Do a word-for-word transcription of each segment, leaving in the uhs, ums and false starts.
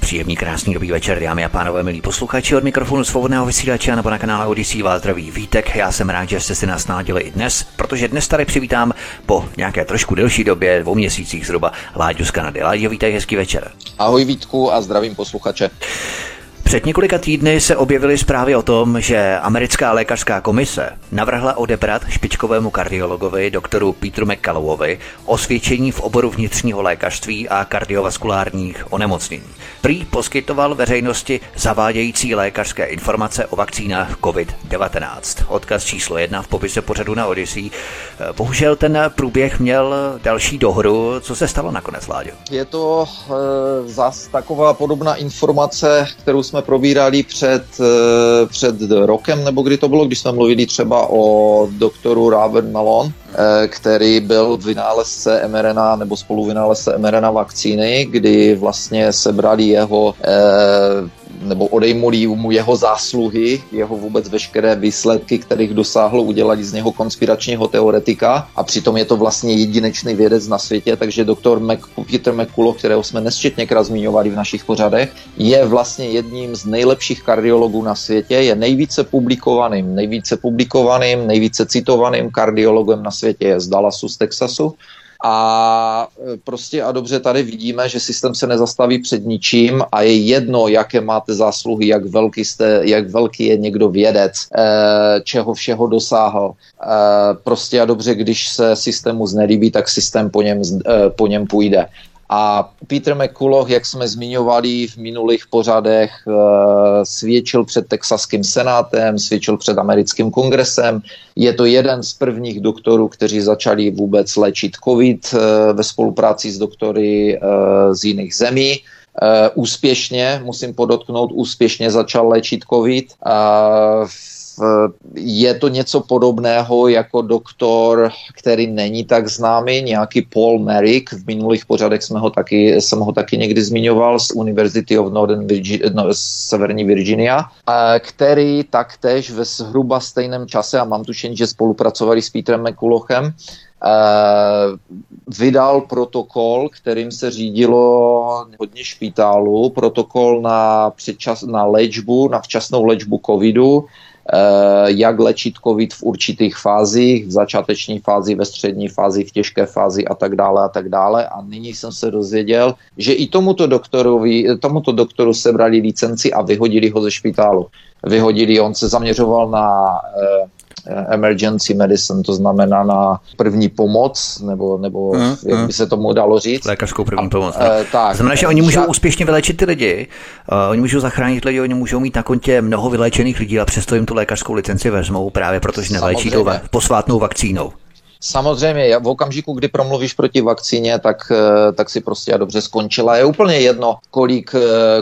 Příjemný krásný dobrý večer, dámy a pánové, milí posluchači, od mikrofonu Svobodného vysílače nebo na kanále Odysee Valtrový Vítek. Já jsem rád, že jste si nás naladili i dnes, protože dnes tady přivítám po nějaké trošku delší době, dvou měsících zhruba, Láďu z Kanady. Láďo, vítej, hezký večer. Ahoj Vítku a zdravím posluchače. Před několika týdny se objevily zprávy o tom, že americká lékařská komise navrhla odebrat špičkovému kardiologovi doktoru Peteru McCulloughovi osvědčení v oboru vnitřního lékařství a kardiovaskulárních onemocnění. Prý poskytoval veřejnosti zavádějící lékařské informace o vakcínách covid devatenáct. Odkaz číslo jedna v popise pořadu na Odysee. Bohužel ten průběh měl další dohru. Co se stalo nakonec, Láďo? Je to e, zas taková podobná informace, kterou jsme probírali před, před rokem, nebo kdy to bylo, když jsme mluvili třeba o doktoru Robert Malone, který byl vynálezce em R N A nebo spoluvynálezce em R N A vakcíny, kdy vlastně sebrali jeho nebo odejmuli mu jeho zásluhy, jeho vůbec veškeré výsledky, kterých dosáhlo, udělali z něho konspiračního teoretika a přitom je to vlastně jedinečný vědec na světě, takže doktor Mac, Peter McCullough, kterého jsme nesčetněkrát zmiňovali v našich pořadech, je vlastně jedním z nejlepších kardiologů na světě, je nejvíce publikovaným, nejvíce publikovaným, nejvíce citovaným kardiologem na světě, je z Dallasu, z Texasu. A prostě a dobře tady vidíme, že systém se nezastaví před ničím a je jedno, jaké máte zásluhy, jak velký jste, jak velký je někdo vědec, čeho všeho dosáhl. Prostě a dobře, když se systému znelíbí, tak systém po něm, po něm půjde. A Peter McCullough, jak jsme zmiňovali v minulých pořadech, svědčil před texaským senátem, svědčil před americkým kongresem. Je to jeden z prvních doktorů, kteří začali vůbec léčit covid ve spolupráci s doktory z jiných zemí. Úspěšně, musím podotknout, úspěšně začal léčit covid. Je to něco podobného jako doktor, který není tak známý, nějaký Paul Merrick, v minulých pořadech jsme ho taky, jsem ho taky někdy zmiňoval, z University of Northern Virginia, no, Severní Virginia, který taktéž ve zhruba stejném čase, a mám tušení, že spolupracovali s Peterem McCullochem, vydal protokol, kterým se řídilo hodně špitálů, protokol na, předčas, na léčbu, na včasnou léčbu covidu, jak léčit covid v určitých fázích, v začáteční fázi, ve střední fázi, v těžké fázi a tak dále a tak dále. A nyní jsem se dozvěděl, že i tomuto doktorovi, tomuto doktoru sebrali licenci a vyhodili ho ze špitálu. Vyhodili, on se zaměřoval na emergency medicine, to znamená na první pomoc, nebo, nebo mm, jak by se tomu dalo říct. Lékařskou první a, pomoc. E, tak, znamená, že oni můžou úspěšně vyléčit ty lidi, uh, oni můžou zachránit lidi, oni můžou mít na kontě mnoho vyléčených lidí a přesto jim tu lékařskou licenci vezmou právě protože neléčí tou posvátnou vakcínou. Samozřejmě, v okamžiku, kdy promluvíš proti vakcíně, tak, tak si prostě a dobře skončila. Je úplně jedno, kolik,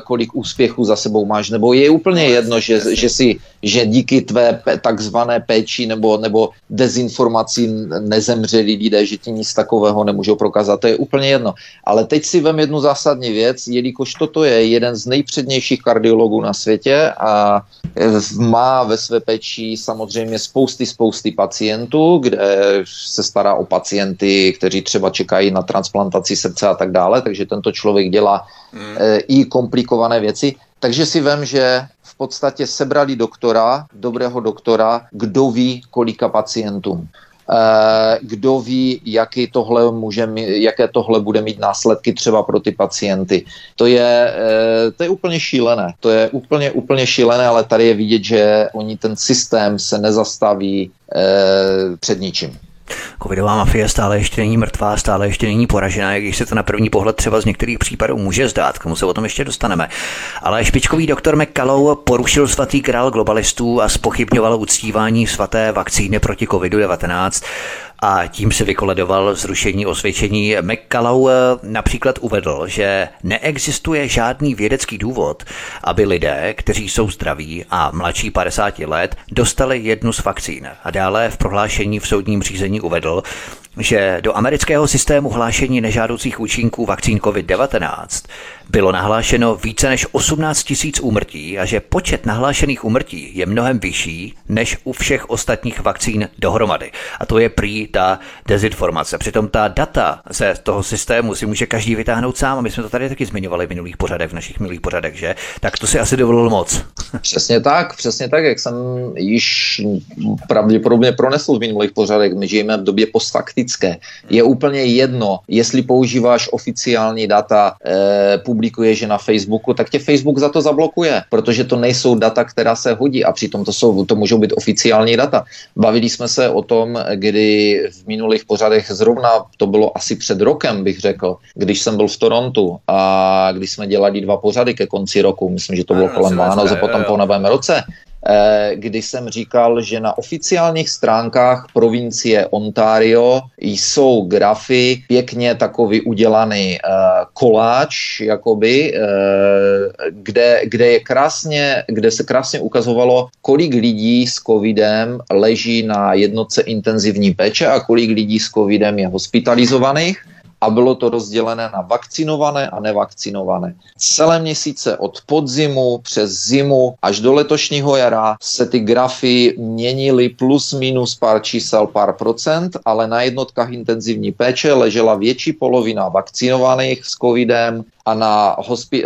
kolik úspěchů za sebou máš, nebo je úplně jedno, že, že, si, že díky tvé takzvané péči nebo, nebo dezinformacím nezemřeli lidé, že ti nic takového nemůžou prokázat, to je úplně jedno. Ale teď si vem jednu zásadní věc, jelikož toto je jeden z nejpřednějších kardiologů na světě a má ve své péči samozřejmě spousty, spousty pacientů, kde se stará o pacienty, kteří třeba čekají na transplantaci srdce a tak dále, takže tento člověk dělá mm. e, i komplikované věci. Takže si vem, že v podstatě sebrali doktora, dobrého doktora, kdo ví kolika pacientům. E, kdo ví, jaký tohle může, jaké tohle bude mít následky třeba pro ty pacienty. To je, e, to je úplně šílené. To je úplně, úplně šílené, ale tady je vidět, že oni ten systém se nezastaví e, před ničím. Covidová mafie stále ještě není mrtvá, stále ještě není poražená, jak když se to na první pohled třeba z některých případů může zdát, k tomu se o tom ještě dostaneme. Ale špičkový doktor McCullough porušil svatý král globalistů a zpochybňoval uctívání svaté vakcíny proti kovidu devatenáct. a tím si vykoledoval zrušení osvědčení. McCullough například uvedl, že neexistuje žádný vědecký důvod, aby lidé, kteří jsou zdraví a mladší padesáti let, dostali jednu z vakcín. A dále v prohlášení v soudním řízení uvedl, že do amerického systému hlášení nežádoucích účinků vakcín covid devatenáct bylo nahlášeno více než osmnáct tisíc úmrtí a že počet nahlášených úmrtí je mnohem vyšší než u všech ostatních vakcín dohromady. A to je prý ta dezinformace. Přitom ta data ze toho systému si může každý vytáhnout sám a my jsme to tady taky zmiňovali v minulých pořadech, v našich minulých pořadech, že? Tak to si asi dovolil moc. Přesně tak, přesně tak, jak jsem již pravděpodobně pronesl v minulých pořadech, my žijeme v době postfaktické. Je úplně jedno, jestli používáš oficiální data, e, publikuješ je na Facebooku, tak tě Facebook za to zablokuje, protože to nejsou data, která se hodí a přitom to, jsou, to můžou být oficiální data. Bavili jsme se o tom, kdy v minulých pořadech zrovna, to bylo asi před rokem, bych řekl, když jsem byl v Torontu a když jsme dělali dva pořady ke konci roku, myslím, že to bylo kolem Vánoc a potom po novém roce, kdy jsem říkal, že na oficiálních stránkách provincie Ontario jsou grafy, pěkně takový udělaný uh, koláč, jakoby, uh, kde, kde, je krásně, kde se krásně ukazovalo, kolik lidí s covidem leží na jednotce intenzivní péče a kolik lidí s covidem je hospitalizovaných. A bylo to rozdělené na vakcinované a nevakcinované. Celé měsíce od podzimu přes zimu až do letošního jara se ty grafy měnily plus minus pár čísel, pár procent, ale na jednotkách intenzivní péče ležela větší polovina vakcinovaných s covidem a na hospi-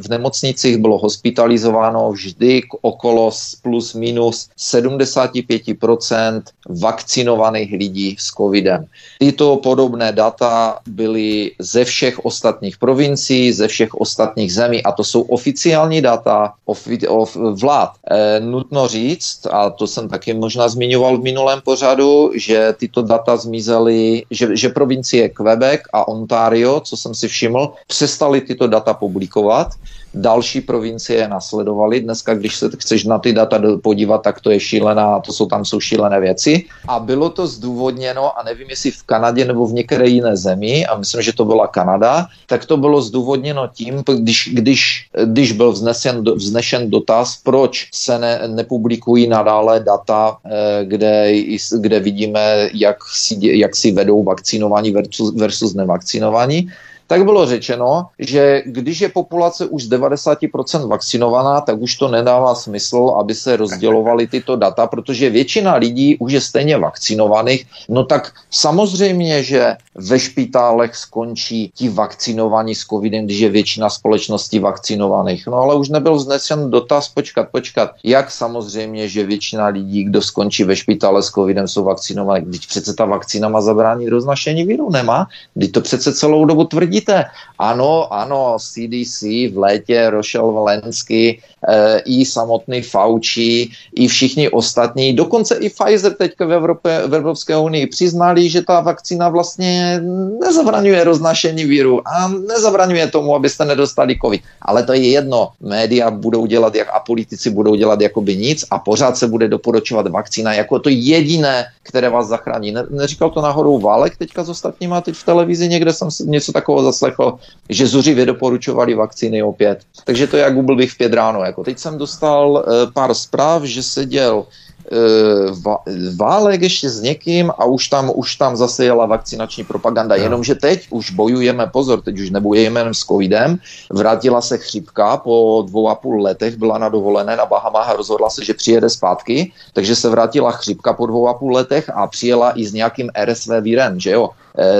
v nemocnicích bylo hospitalizováno vždy okolo plus minus sedmdesát pět procent vakcinovaných lidí s covidem. Tyto podobné data byly ze všech ostatních provincií, ze všech ostatních zemí a to jsou oficiální data ofi- of vlád. E, nutno říct, a to jsem taky možná zmiňoval v minulém pořadu, že tyto data zmizely, že, že provincie Quebec a Ontario, co jsem si všiml, přestali tyto data publikovat. Další provincie je nasledovaly. Dneska, když se chceš na ty data podívat, tak to je šílená, to jsou tam jsou šílené věci. A bylo to zdůvodněno, a nevím, jestli v Kanadě nebo v některé jiné zemi, a myslím, že to byla Kanada, tak to bylo zdůvodněno tím, když, když, když byl vznesen, vznešen dotaz, proč se ne, nepublikují nadále data, kde, kde vidíme, jak si, jak si vedou vakcinovaní versus, versus nevakcinovaní. Tak bylo řečeno, že když je populace už z devadesát procent vakcinovaná, tak už to nedává smysl, aby se rozdělovaly tyto data, protože většina lidí už je stejně vakcinovaných. No tak samozřejmě, že ve špitálech skončí ti vakcinovaní s covidem, když je většina společnosti vakcinovaných. No ale už nebyl vznesen dotaz, počkat, počkat, jak samozřejmě, že většina lidí, kdo skončí ve špitále s covidem, jsou vakcinovaní, když přece ta vakcina má zabránit roznášení viru, nemá, když to přece celou dobu tvrdí. Ano, ano, C D C v létě, Rochelle Walensky, e, i samotný Fauci, i všichni ostatní, dokonce i Pfizer teďka v, Evropě, v Evropské unii přiznali, že ta vakcína vlastně nezabraňuje roznášení víru a nezabraňuje tomu, abyste nedostali covid. Ale to je jedno, média budou dělat jak, a politici budou dělat jakoby nic a pořád se bude doporučovat vakcína jako to jediné, které vás zachrání. Ne, neříkal to náhodou Válek teďka s ostatníma teď v televizi, někde jsem něco takového zaslechl, že zuřivě doporučovali vakcíny opět. Takže to je jak ublbych v pět ráno. Jako. Teď jsem dostal e, pár zpráv, že seděl e, Válek ještě s někým a už tam, už tam zase jela vakcinační propaganda. No. Jenomže teď už bojujeme, pozor, teď už nebojujeme jenom s covidem. Vrátila se chřipka, po dvou a půl letech byla na dovolené na Bahamách a rozhodla se, že přijede zpátky, takže se vrátila chřipka po dvou a půl letech a přijela i s nějakým R S V virem, že jo?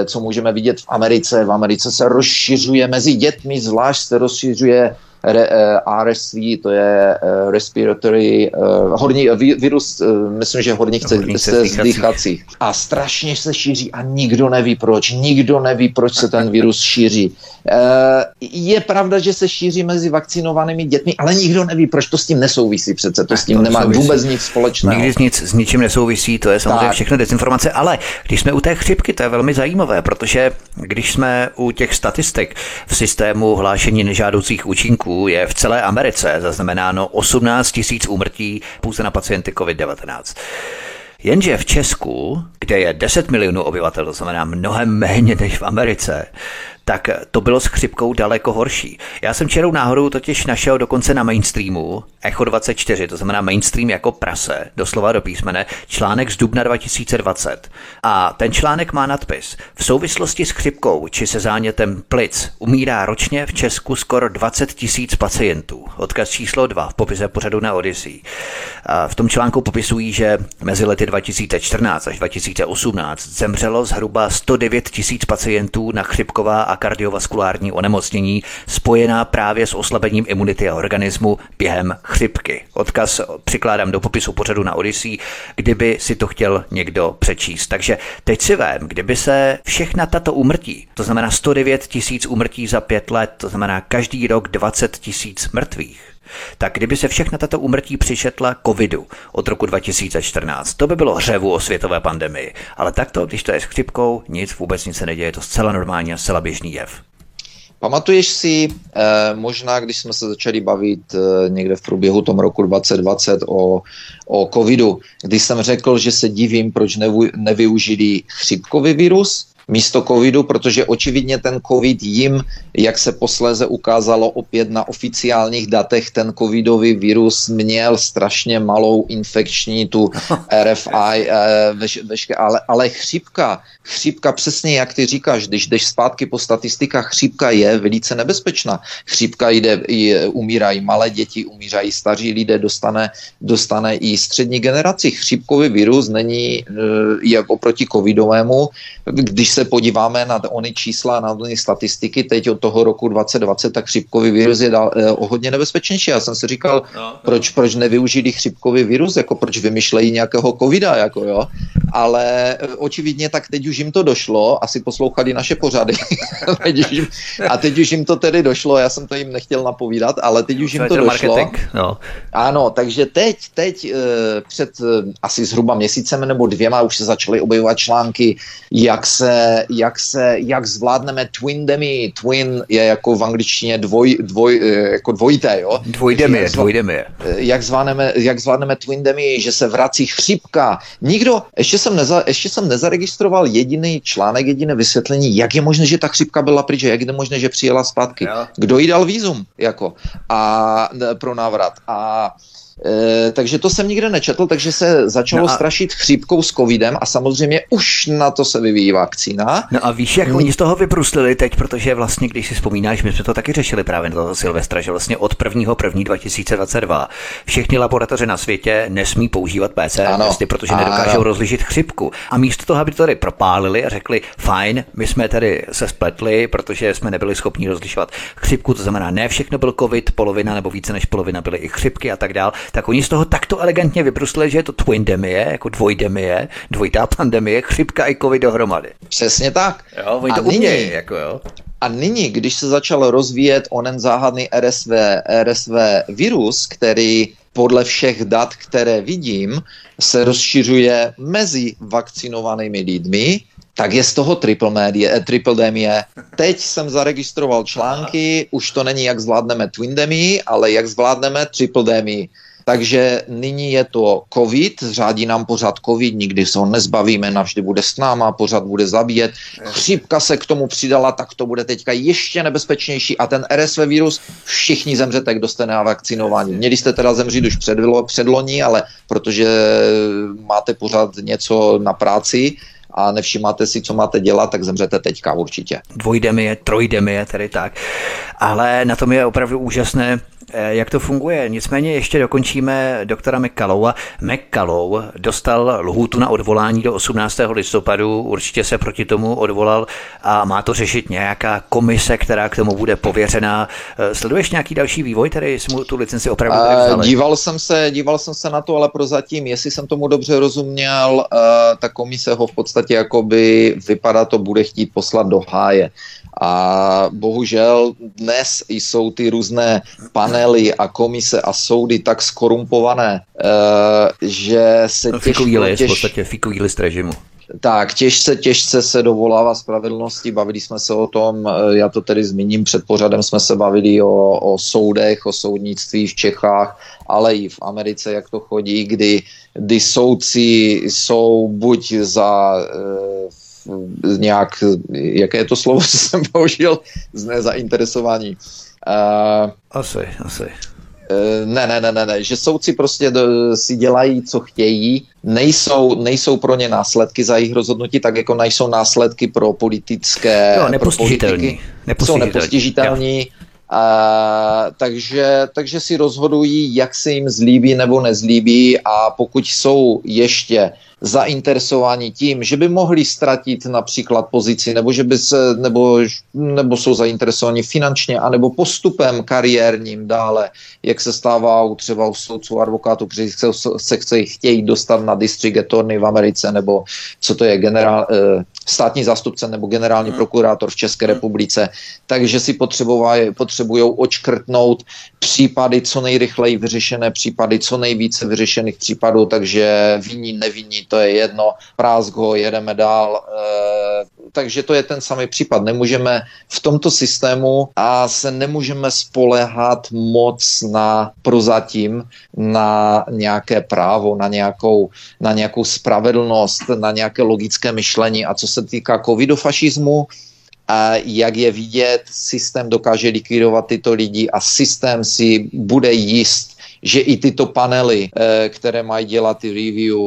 Co můžeme vidět v Americe. V Americe se rozšiřuje mezi dětmi, zvlášť se rozšiřuje R S V, to je respiratory, horní, virus, myslím, že horních cest dýchacích. A strašně se šíří a nikdo neví proč. Nikdo neví, proč se ten virus šíří. Je pravda, že se šíří mezi vakcinovanými dětmi, ale nikdo neví, proč to s tím nesouvisí přece. To s tím to nemá souvisí. Vůbec nic společného. Nikdy nic, s ničím nesouvisí, to je samozřejmě tak. Všechno dezinformace, ale když jsme u té chřipky, to je velmi zajímavé, protože když jsme u těch statistik v systému hlášení nežádoucích účinků, je v celé Americe zaznamenáno osmnáct tisíc úmrtí pouze na pacienty covid devatenáct. Jenže v Česku, kde je deset milionů obyvatel, to znamená mnohem méně než v Americe, tak to bylo s chřipkou daleko horší. Já jsem čirou náhodou totiž našel dokonce na mainstreamu Echo dvacet čtyři, to znamená mainstream jako prase, doslova do písmene, článek z dubna dva tisíce dvacet. A ten článek má nadpis: v souvislosti s chřipkou či se zánětem plic umírá ročně v Česku skoro dvacet tisíc pacientů. Odkaz číslo dva v popise pořadu na Odyssey. V tom článku popisují, že mezi lety dva tisíce čtrnáct až dva tisíce osmnáct zemřelo zhruba sto devět tisíc pacientů na chřipková a kardiovaskulární onemocnění spojená právě s oslabením imunity a organismu během chřipky. Odkaz přikládám do popisu pořadu na Odyssey, kdyby si to chtěl někdo přečíst. Takže teď si vem, kdyby se všechna tato úmrtí, to znamená sto devět tisíc úmrtí za pět let, to znamená každý rok dvacet tisíc mrtvých, tak kdyby se všechna tato úmrtí přičetla covidu od roku dva tisíce čtrnáct, to by bylo hřevu o světové pandemii. Ale takto, když to je s chřipkou, nic, vůbec nic se neděje, je to zcela normální a zcela běžný jev. Pamatuješ si, eh, možná, když jsme se začali bavit eh, někde v průběhu tom roku dvacet dvacet o, o covidu, když jsem řekl, že se divím, proč nevu, nevyužili chřipkový virus místo covidu, protože očividně ten covid jim, jak se posléze ukázalo opět na oficiálních datech, ten covidový virus měl strašně malou infekční tu R F I, veš, veš, ale, ale chřipka, chřipka přesně jak ty říkáš, když jdeš zpátky po statistikách, chřipka je velice nebezpečná. Chřipka jde, je, umírají malé děti, umírají staří lidé, dostane, dostane i střední generaci. Chřipkový virus není jak oproti covidovému, když se podíváme na ony čísla, na ony statistiky teď od toho roku dvacet dvacet, tak chřipkový virus je dál, eh, hodně nebezpečnější. Já jsem si říkal, no, no. Proč, proč nevyužili chřipkový virus, jako proč vymýšlejí nějakého covida, jako jo. Ale očividně tak teď už jim to došlo, asi poslouchali naše pořady. A teď už jim to tedy došlo, já jsem to jim nechtěl napovídat, ale teď už jim to došlo. No. Ano, takže teď, teď před asi zhruba měsícem nebo dvěma už se začaly objevovat články, jak se Jak, se, jak zvládneme twindemii. Twin je jako v angličtině dvoj, dvoj, jako dvojité, jo? Dvojdemie, dvojdemie. Jak zvládneme, jak zvládneme twindemii, že se vrací chřipka. Nikdo, ještě jsem, neza, ještě jsem nezaregistroval jediný článek, jediné vysvětlení, jak je možné, že ta chřipka byla pryč, jak je možné, že přijela zpátky. Jo. Kdo jí dal vízum, jako, a pro návrat. A E, takže to jsem nikde nečetl, takže se začalo no a... strašit chřipkou s covidem a samozřejmě už na to se vyvíjí vakcína. No a víš, jak oni z toho vybruslili teď, protože vlastně, když si vzpomínáš, my jsme to taky řešili právě na toho Silvestra, že vlastně od prvního prvního dva tisíce dvacet dva všechny laboratoře na světě nesmí používat P C R testy, protože ano. nedokážou rozlišit chřipku. A místo toho, aby to tady propálili a řekli, fajn, my jsme tady se spletli, protože jsme nebyli schopni rozlišovat chřipku, to znamená, ne všechno byl covid, polovina nebo více než polovina byly i chřipky a tak dál. Tak oni z toho takto elegantně vybrusili, že je to twindemie, jako dvojdemie, dvojitá pandemie, chřipka i covid dohromady. Přesně tak. Jo, oni a to nyní, umějí, jako jo. A nyní, když se začal rozvíjet onen záhadný R S V, R S V virus, který podle všech dat, které vidím, se rozšiřuje mezi vakcinovanými lidmi, tak je z toho triple médie, triple demie. Teď jsem zaregistroval články, už to není jak zvládneme twindemii, ale jak zvládneme triple demii. Takže nyní je to covid, řádí nám pořád covid, nikdy se ho nezbavíme, navždy bude s náma, pořád bude zabíjet. Chřipka se k tomu přidala, tak to bude teďka ještě nebezpečnější. A ten R S V virus, všichni zemřete, kdo jste navakcinovaní. Měli jste teda zemřít už před, před loni, ale protože máte pořád něco na práci, a nevšimáte si, co máte dělat, tak zemřete teďka určitě. Dvojdemie, trojdemie, tedy tak. Ale na tom je opravdu úžasné, jak to funguje. Nicméně ještě dokončíme doktora McCullougha. McCullough dostal lhůtu na odvolání do osmnáctého listopadu, určitě se proti tomu odvolal a má to řešit nějaká komise, která k tomu bude pověřená. Sleduješ nějaký další vývoj, tedy jsi mu tu licenci opravdu nevzali? Díval jsem se, díval jsem se na to, ale prozatím, jestli jsem tomu dobře rozuměl, ta komise ho v podstatě jakoby vypadá, to bude chtít poslat do háje. A bohužel dnes jsou ty různé panely a komise a soudy tak skorumpované, že se těžko... Fikují list, v podstatě fikují list režimu. tak těžce, těžce se dovolává spravedlnosti. Bavili jsme se o tom, já to tedy zmíním, před pořadem jsme se bavili o, o soudech, o soudnictví v Čechách, ale i v Americe, jak to chodí, kdy, kdy soudci jsou buď za... E, nějak, jaké je to slovo, co jsem použil, z nezainteresování. Uh, asi, asi. Ne, ne, ne, ne, ne, že soudci prostě do, si dělají, co chtějí, nejsou, nejsou pro ně následky za jejich rozhodnutí, tak jako nejsou následky pro politické... Jo, nepostižitelní. Jsou nepostižitelní. A, takže, takže si rozhodují, jak se jim zlíbí nebo nezlíbí, a pokud jsou ještě zainteresováni tím, že by mohli ztratit například pozici, nebo že by se, nebo, nebo jsou zainteresováni finančně, anebo postupem kariérním dále, jak se stává třeba u soudců, advokátů, kteří se, se, se chtějí dostat na district attorney v Americe, nebo co to je, generál, státní zástupce nebo generální prokurátor v České republice, takže si potřebují odškrtnout případy co nejrychleji vyřešené, případy co nejvíce vyřešených případů, takže vinní, nevinní, to je jedno, prázk ho, jedeme dál. E, takže to je ten samý případ. Nemůžeme v tomto systému a se nemůžeme spoléhat moc na prozatím, na nějaké právo, na nějakou, na nějakou spravedlnost, na nějaké logické myšlení. A co se týká covidofašismu, a jak je vidět, systém dokáže likvidovat tyto lidi a systém si bude jist, že i tyto panely, které mají dělat ty review,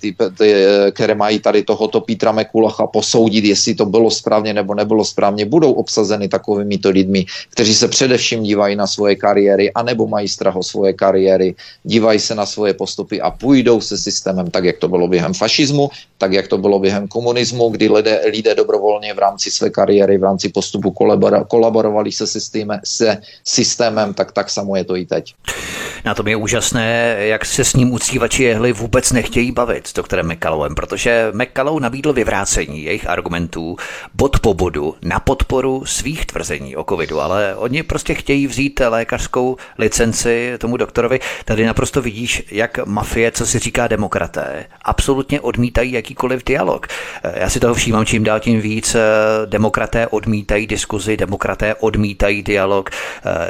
ty, ty, které mají tady tohoto Petra McCullaugha posoudit, jestli to bylo správně nebo nebylo správně, budou obsazeny takovými to lidmi, kteří se především dívají na svoje kariéry, anebo mají strach o svoje kariéry, dívají se na svoje postupy a půjdou se systémem, tak jak to bylo během fašismu, tak jak to bylo během komunismu, kdy lidé, lidé dobrovolně v rámci své kariéry, v rámci postupu kolabor, kolaborovali se, systéme, se systémem, tak tak samo je to i teď. Na tom je úžasné, jak se s ním uctívači jehly vůbec nechtějí bavit s doktorem McCulloughem, protože McCullough nabídl vyvrácení jejich argumentů bod po bodu na podporu svých tvrzení o covidu, ale oni prostě chtějí vzít lékařskou licenci tomu doktorovi. Tady naprosto vidíš, jak mafie, co si říká demokraté, absolutně odmítají jakýkoliv dialog. Já si toho všímám čím dál tím víc. Demokraté odmítají diskuzi, demokraté odmítají dialog.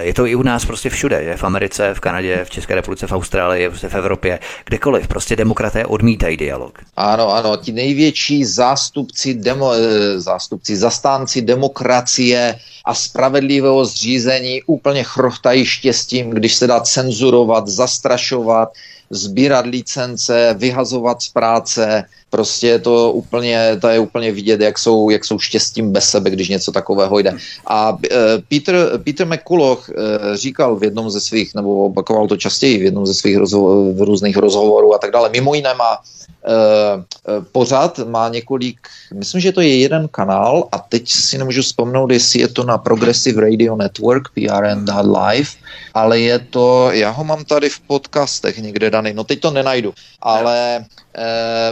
Je to i u nás prostě všude, je v Americe, v Kanadě, v České republice, v Austrálii, v Evropě, kdekoliv. Prostě demokraté odmítají dialog. Ano, ano, ti největší zástupci, demo, zástupci zastánci demokracie a spravedlivého zřízení úplně chrochtají štěstím, když se dá cenzurovat, zastrašovat, sbírat licence, vyhazovat z práce. Prostě to úplně, to je úplně vidět, jak jsou, jak jsou štěstím bez sebe, když něco takového jde. A e, Peter, Peter McCullough e, říkal v jednom ze svých, nebo opakoval to častěji v jednom ze svých rozho- v různých rozhovorů a tak dále. Mimo jiné má e, e, pořád, má několik, myslím, že to je jeden kanál a teď si nemůžu vzpomnout, jestli je to na Progressive Radio Network, P R N Live, ale je to, já ho mám tady v podcastech někde daný, no teď to nenajdu, ale...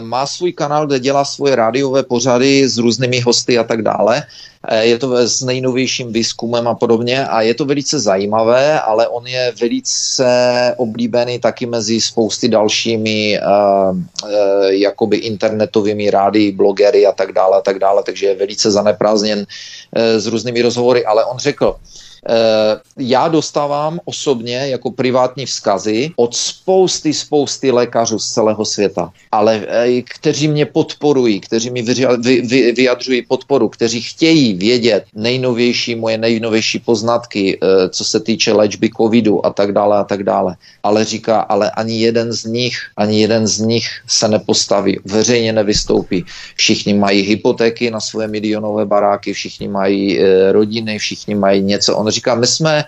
má svůj kanál, kde dělá svoje rádiové pořady s různými hosty a tak dále. Je to s nejnovějším výzkumem a podobně a je to velice zajímavé, ale on je velice oblíbený taky mezi spousty dalšími uh, uh, jakoby internetovými rádi, blogery a tak dále a tak dále, takže je velice zaneprázdněn uh, s různými rozhovory, ale on řekl, já dostávám osobně jako privátní vzkazy od spousty, spousty lékařů z celého světa, ale kteří mě podporují, kteří mi vyjadřují podporu, kteří chtějí vědět nejnovější, moje nejnovější poznatky, co se týče léčby covidu a tak dále a tak dále. Ale říká, ale ani jeden z nich, ani jeden z nich se nepostaví, veřejně nevystoupí. Všichni mají hypotéky na svoje milionové baráky, všichni mají rodiny, všichni mají něco. On říká, my jsme,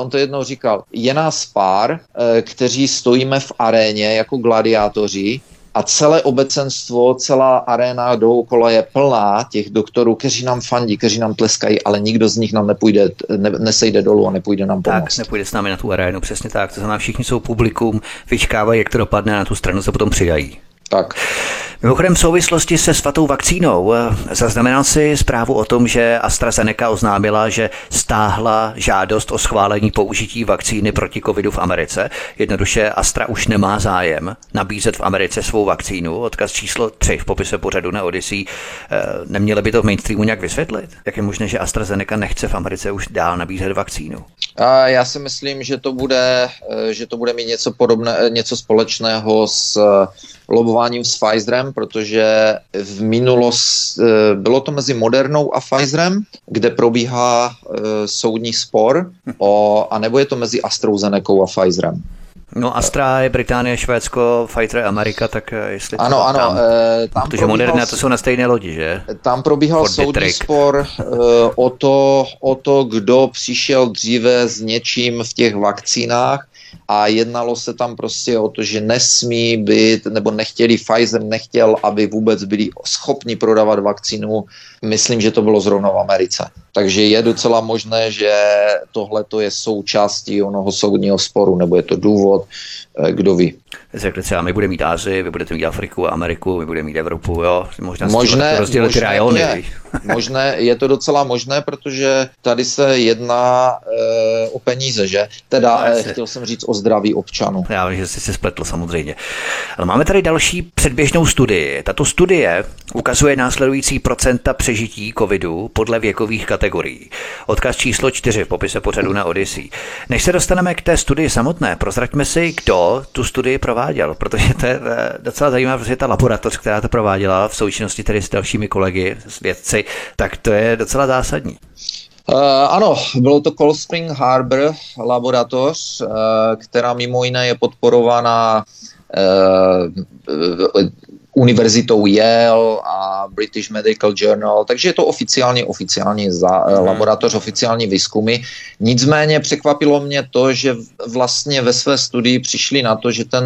on to jednou říkal, je nás pár, kteří stojíme v aréně jako gladiátoři a celé obecenstvo, celá aréna dookola je plná těch doktorů, kteří nám fandí, kteří nám tleskají, ale nikdo z nich nám nepůjde, ne, nesejde dolů a nepůjde nám pomoct. Tak, nepůjde s námi na tu arénu, přesně tak. To znamená, všichni jsou publikum, vyčkávají, jak to dopadne, na tu stranu se potom přidají. Tak. Mimochodem v souvislosti se svatou vakcínou zaznamenal si zprávu o tom, že AstraZeneca oznámila, že stáhla žádost o schválení použití vakcíny proti covidu v Americe. Jednoduše Astra už nemá zájem nabízet v Americe svou vakcínu. Odkaz číslo tři v popise pořadu na Odyssey. Neměli by to v mainstreamu nějak vysvětlit? Jak je možné, že AstraZeneca nechce v Americe už dál nabízet vakcínu? A já si myslím, že to bude, že to bude mít něco podobné, něco společného s lobováním s Pfizerem, protože v minulosti bylo to mezi Modernou a Pfizerem, kde probíhá soudní spor, o, a nebo je to mezi AstraZenecou a Pfizerem. No, Astra je Británie, Švédsko, Pfizer Amerika, tak jestli to ano, ano, tam, e, tam protože Moderna to jsou na stejné lodi, že? Tam probíhal soudní spor e, o, to, o to, kdo přišel dříve s něčím v těch vakcínách a jednalo se tam prostě o to, že nesmí být, nebo nechtěli, Pfizer nechtěl, aby vůbec byli schopni prodávat vakcínu. Myslím, že to bylo zrovna v Americe. Takže je docela možné, že tohleto je součástí onoho soudního sporu, nebo je to důvod, kdo ví. Řekli se, my budeme mít Asii, vy budete mít Afriku a Ameriku, my budeme mít Evropu, jo? Možná možné, rozdělit rajony. Je, možné, je to docela možné, protože tady se jedná e, o peníze, že? Teda no, chtěl jsem říct o zdraví občanů. Já vím, že jsi se spletl samozřejmě. Ale máme tady další předběžnou studii. Tato studie ukazuje následující procenta přežití covidu podle věkových kategorií. Odkaz číslo čtyři v popise pořadu na Odyssey. Než se dostaneme k té studii samotné, prozraďme si, kdo tu studii prováděl, protože to je docela zajímavé, protože ta laboratoř, která to prováděla v součinnosti tedy s dalšími kolegy, s vědci, tak to je docela zásadní. Uh, ano, bylo to Cold Spring Harbor Laboratory, uh, která mimo jiné je podporována uh, univerzitou Yale a British Medical Journal, takže je to oficiální, oficiální za, hmm. laboratoř, oficiální výzkumy. Nicméně překvapilo mě to, že vlastně ve své studii přišli na to, že ten,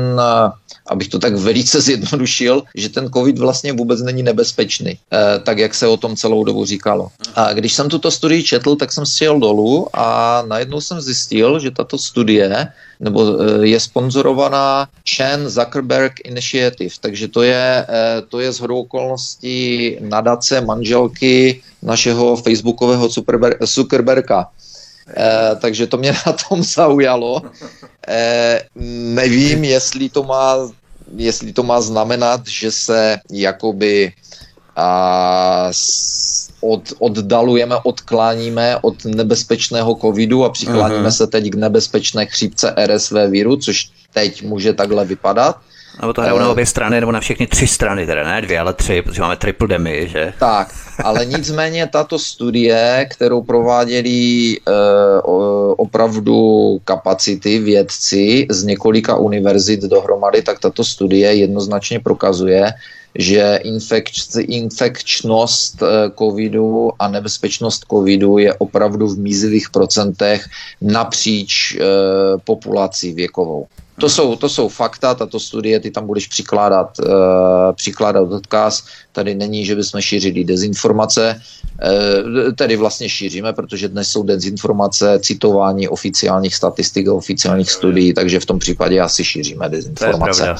abych to tak velice zjednodušil, že ten covid vlastně vůbec není nebezpečný, tak jak se o tom celou dobu říkalo. A když jsem tuto studii četl, tak jsem sjel dolů a najednou jsem zjistil, že tato studie nebo je sponzorovaná Chan Zuckerberg Initiative, takže to je, to je shodou okolností nadace manželky našeho facebookového Zuckerberga. Eh, takže to mě na tom zaujalo. Eh, nevím, jestli to má, jestli to má znamenat, že se jakoby a, od, oddalujeme, odkláníme od nebezpečného covidu a přikláníme mm-hmm. se teď k nebezpečné chřipce R S V viru, což teď může takhle vypadat. Nebo to hrajou na obě strany, nebo na všechny tři strany, teda ne dvě, ale tři, protože máme triple-demi, že? Tak, ale nicméně tato studie, kterou prováděli eh, opravdu kapacity vědci z několika univerzit dohromady, tak tato studie jednoznačně prokazuje, že infekč, infekčnost covidu a nebezpečnost covidu je opravdu v mizivých procentech napříč eh, populací věkovou. To jsou, to jsou fakta, tato studie, ty tam budeš přikládat, uh, přikládat odkaz. Tady není, že bychom šířili dezinformace, uh, tady vlastně šíříme, protože dnes jsou dezinformace, citování oficiálních statistik a oficiálních studií, takže v tom případě asi šíříme dezinformace.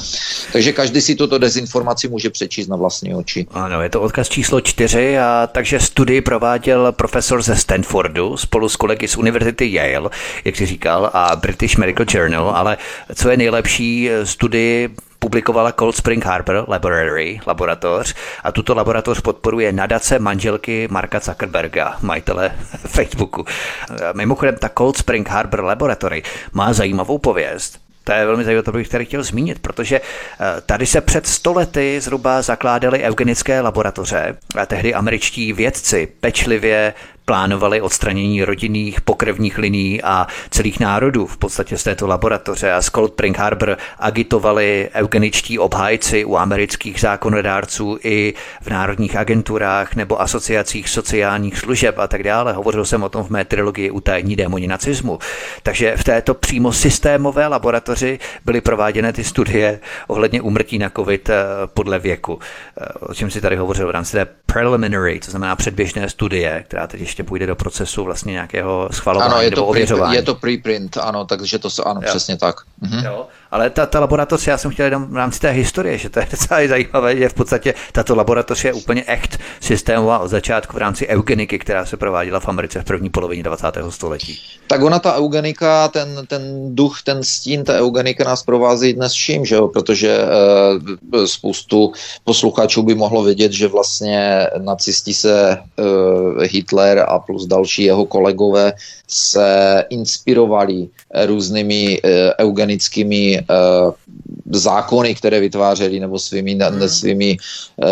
Takže každý si tuto dezinformaci může přečíst na vlastní oči. Ano, je to odkaz číslo čtyři, a takže studii prováděl profesor ze Stanfordu spolu s kolegy z univerzity Yale, jak jsi říkal, a British Medical Journal, ale co je nejlepší, studii publikovala Cold Spring Harbor Laboratory, laboratoř, a tuto laboratoř podporuje nadace manželky Marka Zuckerberga, majitele Facebooku. Mimochodem, ta Cold Spring Harbor Laboratory má zajímavou pověst. To je velmi zajímavé, to bych tady chtěl zmínit, protože tady se před sto lety zhruba zakládaly eugenické laboratoře a tehdy američtí vědci pečlivě plánovali odstranění rodinných pokrevních linií a celých národů v podstatě z této laboratoře, a z Cold Spring Harbor agitovali eugeničtí obhájci u amerických zákonodárců i v národních agenturách nebo asociacích sociálních služeb a tak dále. Hovořil jsem o tom v mé trilogii Utajení démoni nacismu. Takže v této přímo systémové laboratoři byly prováděné ty studie ohledně úmrtí na covid podle věku. O čem si tady hovořil v rámci té preliminary, to znamená předběžné studie, která teď ještě půjde do procesu vlastně nějakého schvalování, ano, je to nebo ověřování. Pre, je to preprint, ano, takže to se, ano, jo. Přesně tak. Mhm. Jo. A Ale ta, ta laboratoř, já jsem chtěl jenom v rámci té historie, že to je docela zajímavé, že v podstatě tato laboratoř je úplně echt systémová od začátku v rámci eugeniky, která se prováděla v Americe v první polovině dvacátého století. Tak ona ta eugenika, ten, ten duch, ten stín, ta eugenika nás provází dnes vším, že jo? Protože e, spoustu posluchačů by mohlo vědět, že vlastně nacisti se e, Hitler a plus další jeho kolegové se inspirovali různými e, eugenickými zákony, které vytvářeli, nebo svými, svými uh,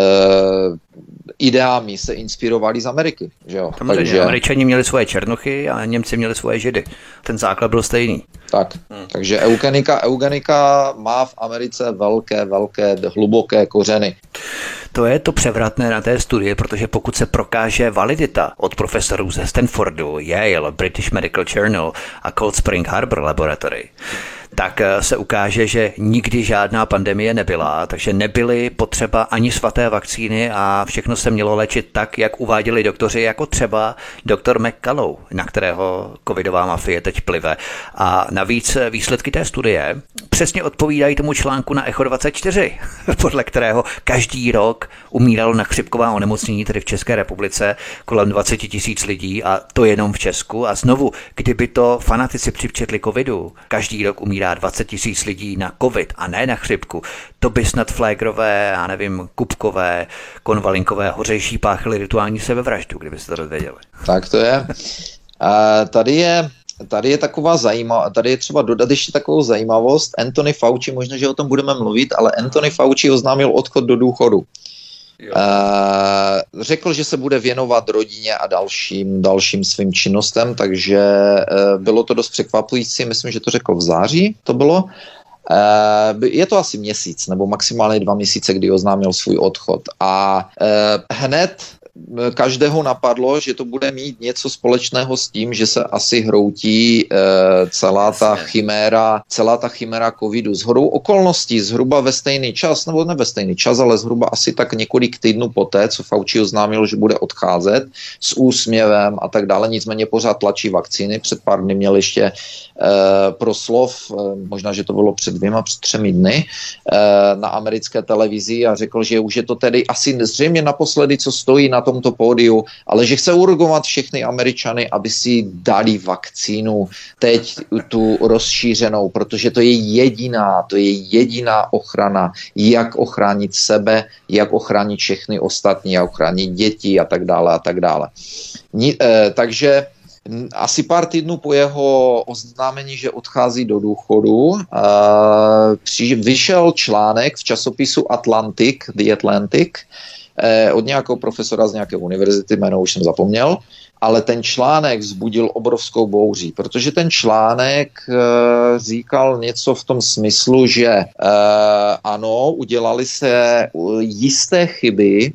ideami se inspirovali z Ameriky. Že jo? Takže Američani měli svoje černuchy a Němci měli svoje židy. Ten základ byl stejný. Tak, hmm. takže eugenika, eugenika má v Americe velké, velké, hluboké kořeny. To je to převratné na té studii, protože pokud se prokáže validita od profesorů ze Stanfordu, Yale, British Medical Journal a Cold Spring Harbor Laboratory, tak se ukáže, že nikdy žádná pandemie nebyla, takže nebyly potřeba ani svaté vakcíny a všechno se mělo léčit tak, jak uváděli doktoři, jako třeba doktor McCullough, na kterého covidová mafie teď plive. A navíc výsledky té studie přesně odpovídají tomu článku na Echo dvacet čtyři, podle kterého každý rok umíralo na chřipková onemocnění, tedy v České republice, kolem dvacet tisíc lidí, a to jenom v Česku. A znovu, kdyby to fanatici připčetli covidu, každý rok umírá dvacet tisíc lidí na covid a ne na chřipku, to by snad flagrové, já nevím, Kupkové, Konvalinkové, Hořejší páchali rituální sebevraždu, kdyby se to dozvěděli. Tak to je. A tady je Tady je taková zajímavost, tady je třeba dodat ještě takovou zajímavost. Anthony Fauci, možná, že o tom budeme mluvit, ale Anthony Fauci oznámil odchod do důchodu. Uh, řekl, že se bude věnovat rodině a dalším, dalším svým činnostem, takže uh, bylo to dost překvapující, myslím, že to řekl v září, to bylo. Uh, je to asi měsíc, nebo maximálně dva měsíce, kdy oznámil svůj odchod. A uh, hned každého napadlo, že to bude mít něco společného s tím, že se asi hroutí e, celá ta chiméra, celá ta chiméra covidu. Shodou okolností zhruba ve stejný čas, nebo ne ve stejný čas, ale zhruba asi tak několik týdnů poté, co Fauci oznámil, že bude odcházet s úsměvem a tak dále, nicméně pořád tlačí vakcíny. Před pár dny měl ještě e, proslov, e, možná, že to bylo před dvěma, před třemi dny, e, na americké televizi a řekl, že už je to tedy asi zřejmě naposledy, co stojí na tomto pódiu, ale že chce urgovat všechny Američany, aby si dali vakcínu teď tu rozšířenou, protože to je jediná, to je jediná ochrana, jak ochránit sebe, jak ochránit všechny ostatní, jak ochránit děti a tak dále a tak dále. Ni, eh, takže asi pár týdnů po jeho oznámení, že odchází do důchodu, uh, při, vyšel článek v časopisu Atlantic, The Atlantic, eh, od nějakého profesora z nějaké univerzity, jméno už jsem zapomněl, ale ten článek vzbudil obrovskou bouří, protože ten článek e, říkal něco v tom smyslu, že e, ano, udělali se jisté chyby e,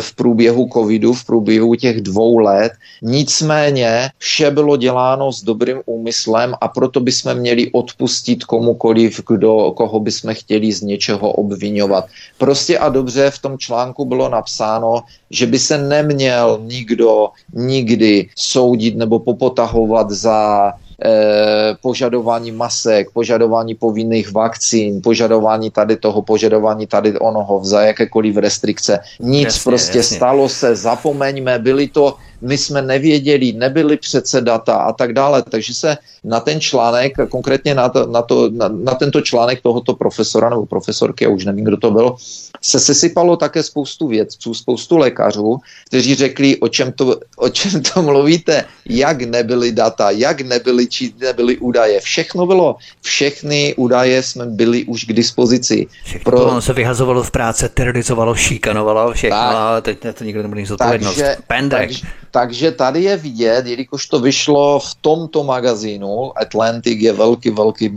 v průběhu covidu, v průběhu těch dvou let, nicméně vše bylo děláno s dobrým úmyslem a proto bychom měli odpustit komukoliv, kdo, koho bychom chtěli z něčeho obvinovat. Prostě a dobře v tom článku bylo napsáno, že by se neměl nikdo nikdy kdy soudit nebo popotahovat za eh, požadování masek, požadování povinných vakcín, požadování tady toho, požadování tady onoho, za jakékoliv restrikce. Nic jasně, prostě jasně. Stalo se, zapomeňme, byli to, my jsme nevěděli, nebyly přece data a tak dále, takže se na ten článek, konkrétně na, to, na, to, na, na tento článek tohoto profesora nebo profesorky, já už nevím, kdo to byl, se sesypalo také spoustu vědců, spoustu lékařů, kteří řekli, o čem to, o čem to mluvíte, jak nebyly data, jak nebyly, či, nebyly údaje, všechno bylo, všechny údaje jsme byli už k dispozici. Všechno Pro... ono se vyhazovalo v práce, terorizovalo, šikanovalo, všechno, tak, ale teď to nikdo nebude nic zodpovědnost. Takže, Pendek. Takže, takže tady je vidět, jelikož to vyšlo v tomto magazínu, Atlantic je velký, velký,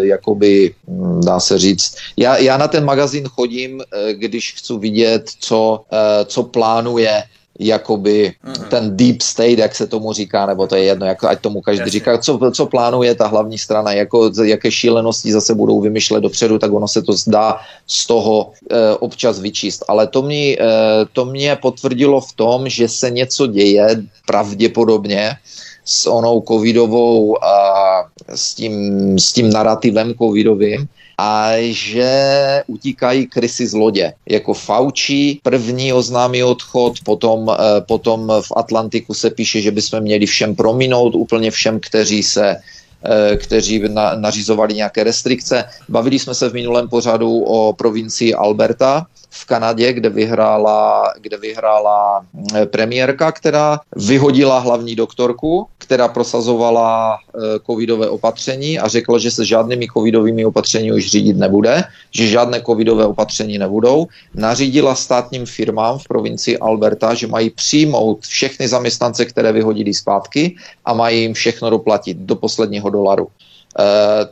jakoby, dá se říct, já, já na ten magazín chodím, když chci vidět, co, co plánuje jakoby ten deep state, jak se tomu říká, nebo to je jedno, jako, ať tomu každý říká, co, co plánuje ta hlavní strana, jako, jaké šílenosti zase budou vymýšlet dopředu, tak ono se to zdá z toho eh, občas vyčíst. Ale to mě, eh, to mě potvrdilo v tom, že se něco děje pravděpodobně s onou covidovou a s tím, s tím narrativem covidovým, a že utíkají krysy z lodě. Jako Fauci první oznámí odchod, potom, potom v Atlantiku se píše, že bychom měli všem prominout, úplně všem, kteří se kteří na, nařizovali nějaké restrikce. Bavili jsme se v minulém pořadu o provincii Alberta v Kanadě, kde vyhrála, kde vyhrála premiérka, která vyhodila hlavní doktorku, která prosazovala covidové opatření a řekla, že se žádnými covidovými opatření už řídit nebude, že žádné covidové opatření nebudou. Nařídila státním firmám v provincii Alberta, že mají přijmout všechny zaměstnance, které vyhodili zpátky a mají jim všechno doplatit do posledního dolaru.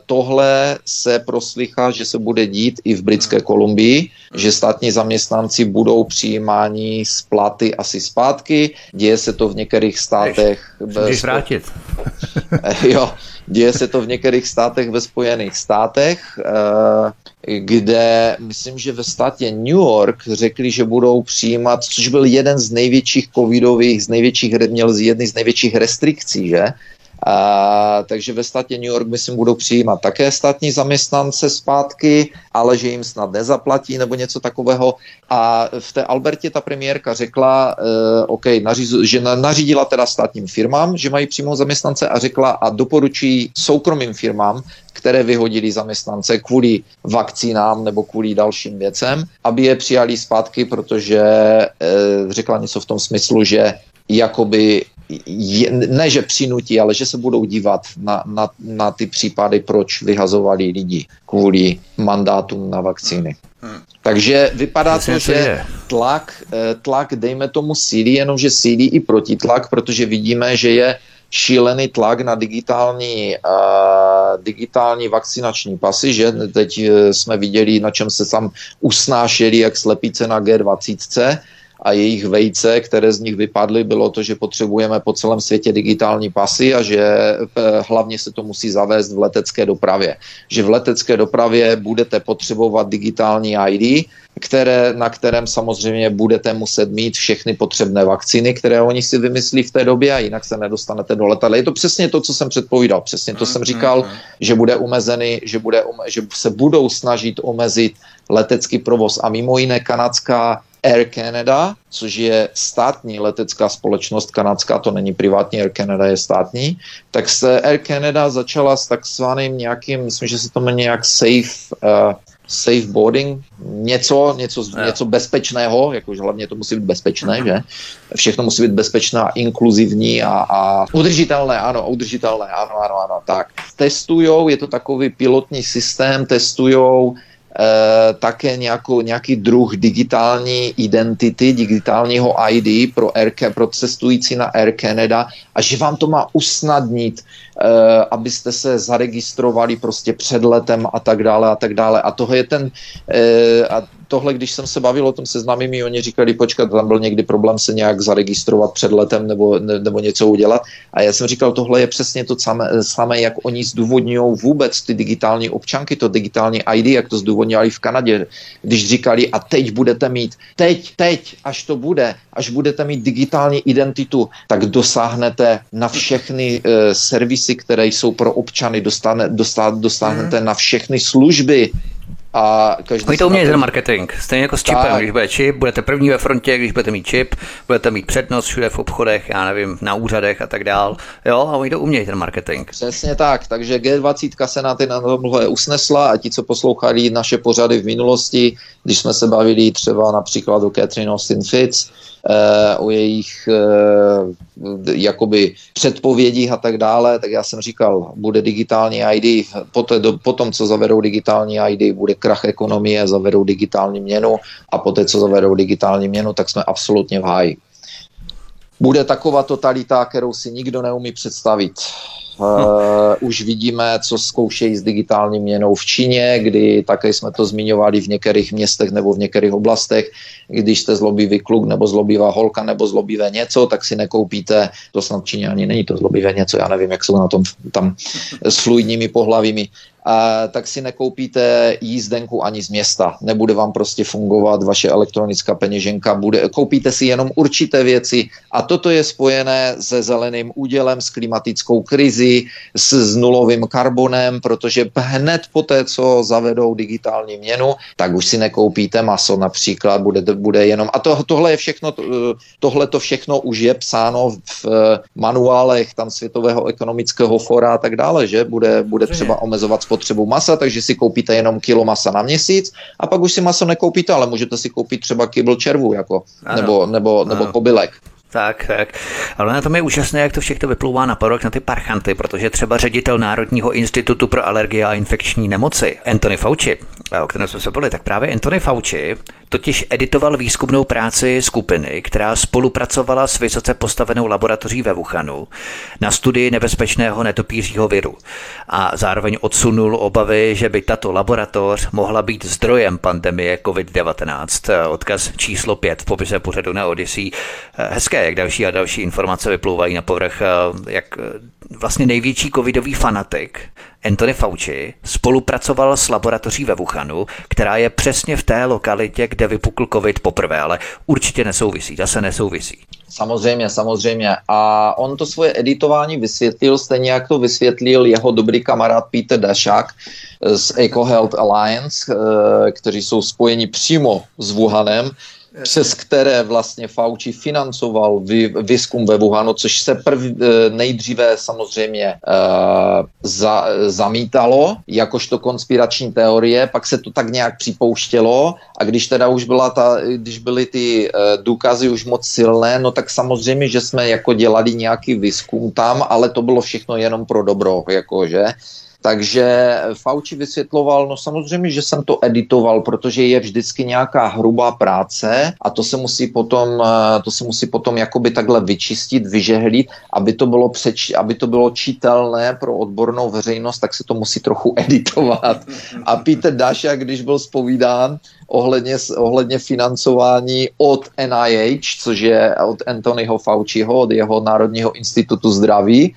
Tohle se proslychá, že se bude dít i v Britské Kolumbii, že státní zaměstnanci budou přijímáni z platy asi zpátky. Děje se to v některých státech... Můžeš vrátit. Jo, děje se to v některých státech ve Spojených státech, kde, myslím, že ve státě New York řekli, že budou přijímat, což byl jeden z největších covidových, z největších, měl jedny z největších restrikcí, že? A, takže ve státě New York, myslím, budou přijímat také státní zaměstnance zpátky, ale že jim snad nezaplatí nebo něco takového. A v té Albertě ta premiérka řekla, uh, OK, nařizu, že na, nařídila teda státním firmám, že mají přímo zaměstnance a řekla a doporučí soukromým firmám, které vyhodili zaměstnance kvůli vakcínám nebo kvůli dalším věcem, aby je přijali zpátky, protože uh, řekla něco v tom smyslu, že jakoby Je, ne, že přinutí, ale že se budou dívat na, na, na ty případy, proč vyhazovali lidi kvůli mandátům na vakcíny. Hmm. Takže vypadá to, že tlak, tlak, dejme tomu sílí, jenomže sílí i protitlak, protože vidíme, že je šílený tlak na digitální, uh, digitální vakcinační pasy, že teď jsme viděli, na čem se tam usnášeli, jak slepice na G dvacet a jejich vejce, které z nich vypadly, bylo to, že potřebujeme po celém světě digitální pasy a že hlavně se to musí zavést v letecké dopravě. Že v letecké dopravě budete potřebovat digitální I D, které, na kterém samozřejmě budete muset mít všechny potřebné vakcíny, které oni si vymyslí v té době a jinak se nedostanete do letadla. Je to přesně to, co jsem předpovídal. Přesně to jsem říkal, že bude omezený, že, bude, že se budou snažit omezit letecký provoz. A mimo jiné kanadská Air Canada, což je státní letecká společnost kanadská, to není privátní, Air Canada je státní, tak se Air Canada začala s takzvaným nějakým, myslím, že se to jmenuje nějak safe, uh, safe boarding, něco, něco, něco bezpečného, jakože hlavně to musí být bezpečné, že? Všechno musí být bezpečné a inkluzivní a, a udržitelné, ano, udržitelné, ano, ano, ano, tak. Testujou, je to takový pilotní systém, testujou Uh, také nějakou, nějaký druh digitální identity, digitálního I D pro, Air, pro cestující na Air Canada a že vám to má usnadnit, uh, abyste se zaregistrovali prostě před letem a tak dále a tak dále. A tohle je ten, uh, a tohle, když jsem se bavil o tom se známými, oni říkali, počkat, tam byl někdy problém se nějak zaregistrovat před letem nebo, ne, nebo něco udělat. A já jsem říkal, tohle je přesně to samé, samé jak oni zdůvodňují vůbec ty digitální občanky, to digitální I D, jak to zdůvodňují oni v Kanadě, když říkali a teď budete mít, teď, teď, až to bude, až budete mít digitální identitu, tak dosáhnete na všechny e, servisy, které jsou pro občany, dostane, dostá, dosáhnete na všechny služby. A oni to umějí ten marketing, stejně jako s čipem, když bude čip, budete první ve frontě, když budete mít čip, budete mít přednost všude v obchodech, já nevím, na úřadech a tak dál, jo, a oni to umějí ten marketing. Přesně tak, takže G dvacet se na ty na tomhle usnesla a ti, co poslouchali naše pořady v minulosti, když jsme se bavili třeba například o Catherine Austin Fitz, eh, o jejich eh, jakoby předpovědích a tak dále, tak já jsem říkal, bude digitální I D, poté, do, potom, co zavedou digitální I D, bude krach ekonomie, zavedou digitální měnu a poté, co zavedou digitální měnu, tak jsme absolutně v háji. Bude taková totalita, kterou si nikdo neumí představit. Uh, no. Už vidíme, co zkoušejí s digitální měnou v Číně, kdy také jsme to zmiňovali v některých městech nebo v některých oblastech, když jste zlobivý kluk nebo zlobivá holka nebo zlobivé něco, tak si nekoupíte, to snad Číně ani není to zlobivé něco, já nevím, jak jsou na tom tam s fluidními pohlavími, tak si nekoupíte jízdenku ani z města. Nebude vám prostě fungovat vaše elektronická peněženka. Bude, koupíte si jenom určité věci a toto je spojené se zeleným údělem, s klimatickou krizi, s, s nulovým karbonem, protože hned po té, co zavedou digitální měnu, tak už si nekoupíte maso například, bude, bude jenom... A to, tohle je všechno, tohle to všechno už je psáno v, v manuálech tam Světového ekonomického fóra a tak dále, že bude, bude třeba omezovat spotřebu masa, takže si koupíte jenom kilo masa na měsíc a pak už si maso nekoupíte, ale můžete si koupit třeba kybl červů, jako, nebo, nebo, nebo kobylek. Tak, tak. Ale na tom je úžasné, jak to všechno vyplouvá na porok na ty parchanty, protože třeba ředitel Národního institutu pro alergie a infekční nemoci, Anthony Fauci, o kterém jsme se byli, tak právě Anthony Fauci totiž editoval výzkumnou práci skupiny, která spolupracovala s vysoce postavenou laboratoří ve Wuchanu na studii nebezpečného netopířího viru a zároveň odsunul obavy, že by tato laboratoř mohla být zdrojem pandemie covid devatenáct. Odkaz číslo pět v popise pořadu na Odyssey. Hezké, jak další a další informace vyplouvají na povrch, jak vlastně největší covidový fanatik Anthony Fauci spolupracoval s laboratoří ve Wuchanu, která je přesně v té lokalitě, kde vypukl covid poprvé, ale určitě nesouvisí, zase nesouvisí. Samozřejmě, samozřejmě. A on to svoje editování vysvětlil, stejně jak to vysvětlil jeho dobrý kamarád Peter Daszak z EcoHealth Alliance, kteří jsou spojeni přímo s Wuhanem, přes které vlastně Fauci financoval vý, výzkum ve Wuhanu, což se prv, nejdříve samozřejmě e, za, zamítalo, jakožto konspirační teorie, pak se to tak nějak připouštělo a když teda už byla ta, když byly ty e, důkazy už moc silné, no tak samozřejmě, že jsme jako dělali nějaký výzkum tam, ale to bylo všechno jenom pro dobro, jakože. Takže Fauci vysvětloval, no samozřejmě, že jsem to editoval, protože je vždycky nějaká hrubá práce a to se musí potom, to se musí potom jakoby takhle vyčistit, vyžehlit, aby to bylo přeč, aby to bylo čitelné pro odbornou veřejnost, tak se to musí trochu editovat. A Peter Daszak, když byl zpovídán ohledně, ohledně financování od N I H, což je od Anthonyho Fauciho, od jeho Národního institutu zdraví,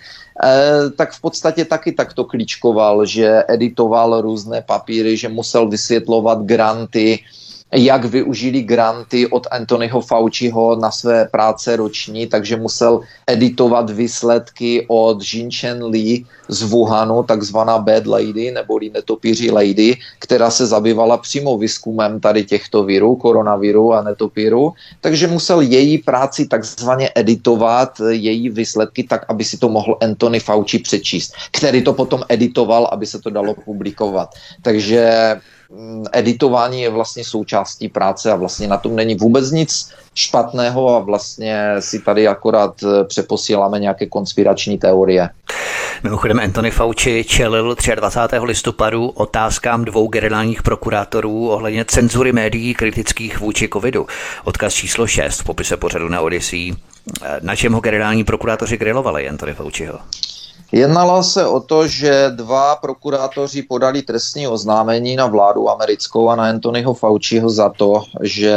tak v podstatě taky takto klíčkoval, že editoval různé papíry, že musel vysvětlovat granty, jak využili granty od Anthonyho Fauciho na své práce roční, takže musel editovat výsledky od Xin Chen Li z Wuhanu, takzvaná Bad Lady, neboli netopíří lady, která se zabývala přímo výzkumem tady těchto virů, koronaviru a netopíru, takže musel její práci takzvaně editovat, její výsledky tak, aby si to mohl Anthony Fauci přečíst, který to potom editoval, aby se to dalo publikovat. Takže editování je vlastně součástí práce a vlastně na tom není vůbec nic špatného a vlastně si tady akorát přeposíláme nějaké konspirační teorie. Mimochodem Anthony Fauci čelil dvacátého třetího listopadu otázkám dvou generálních prokurátorů ohledně cenzury médií kritických vůči covidu. Odkaz číslo šest v popise pořadu na Odyssey. Na čem ho generální prokurátoři grilovali Anthony Fauciho? Jednalo se o to, že dva prokurátoři podali trestní oznámení na vládu americkou a na Anthonyho Fauciho za to, že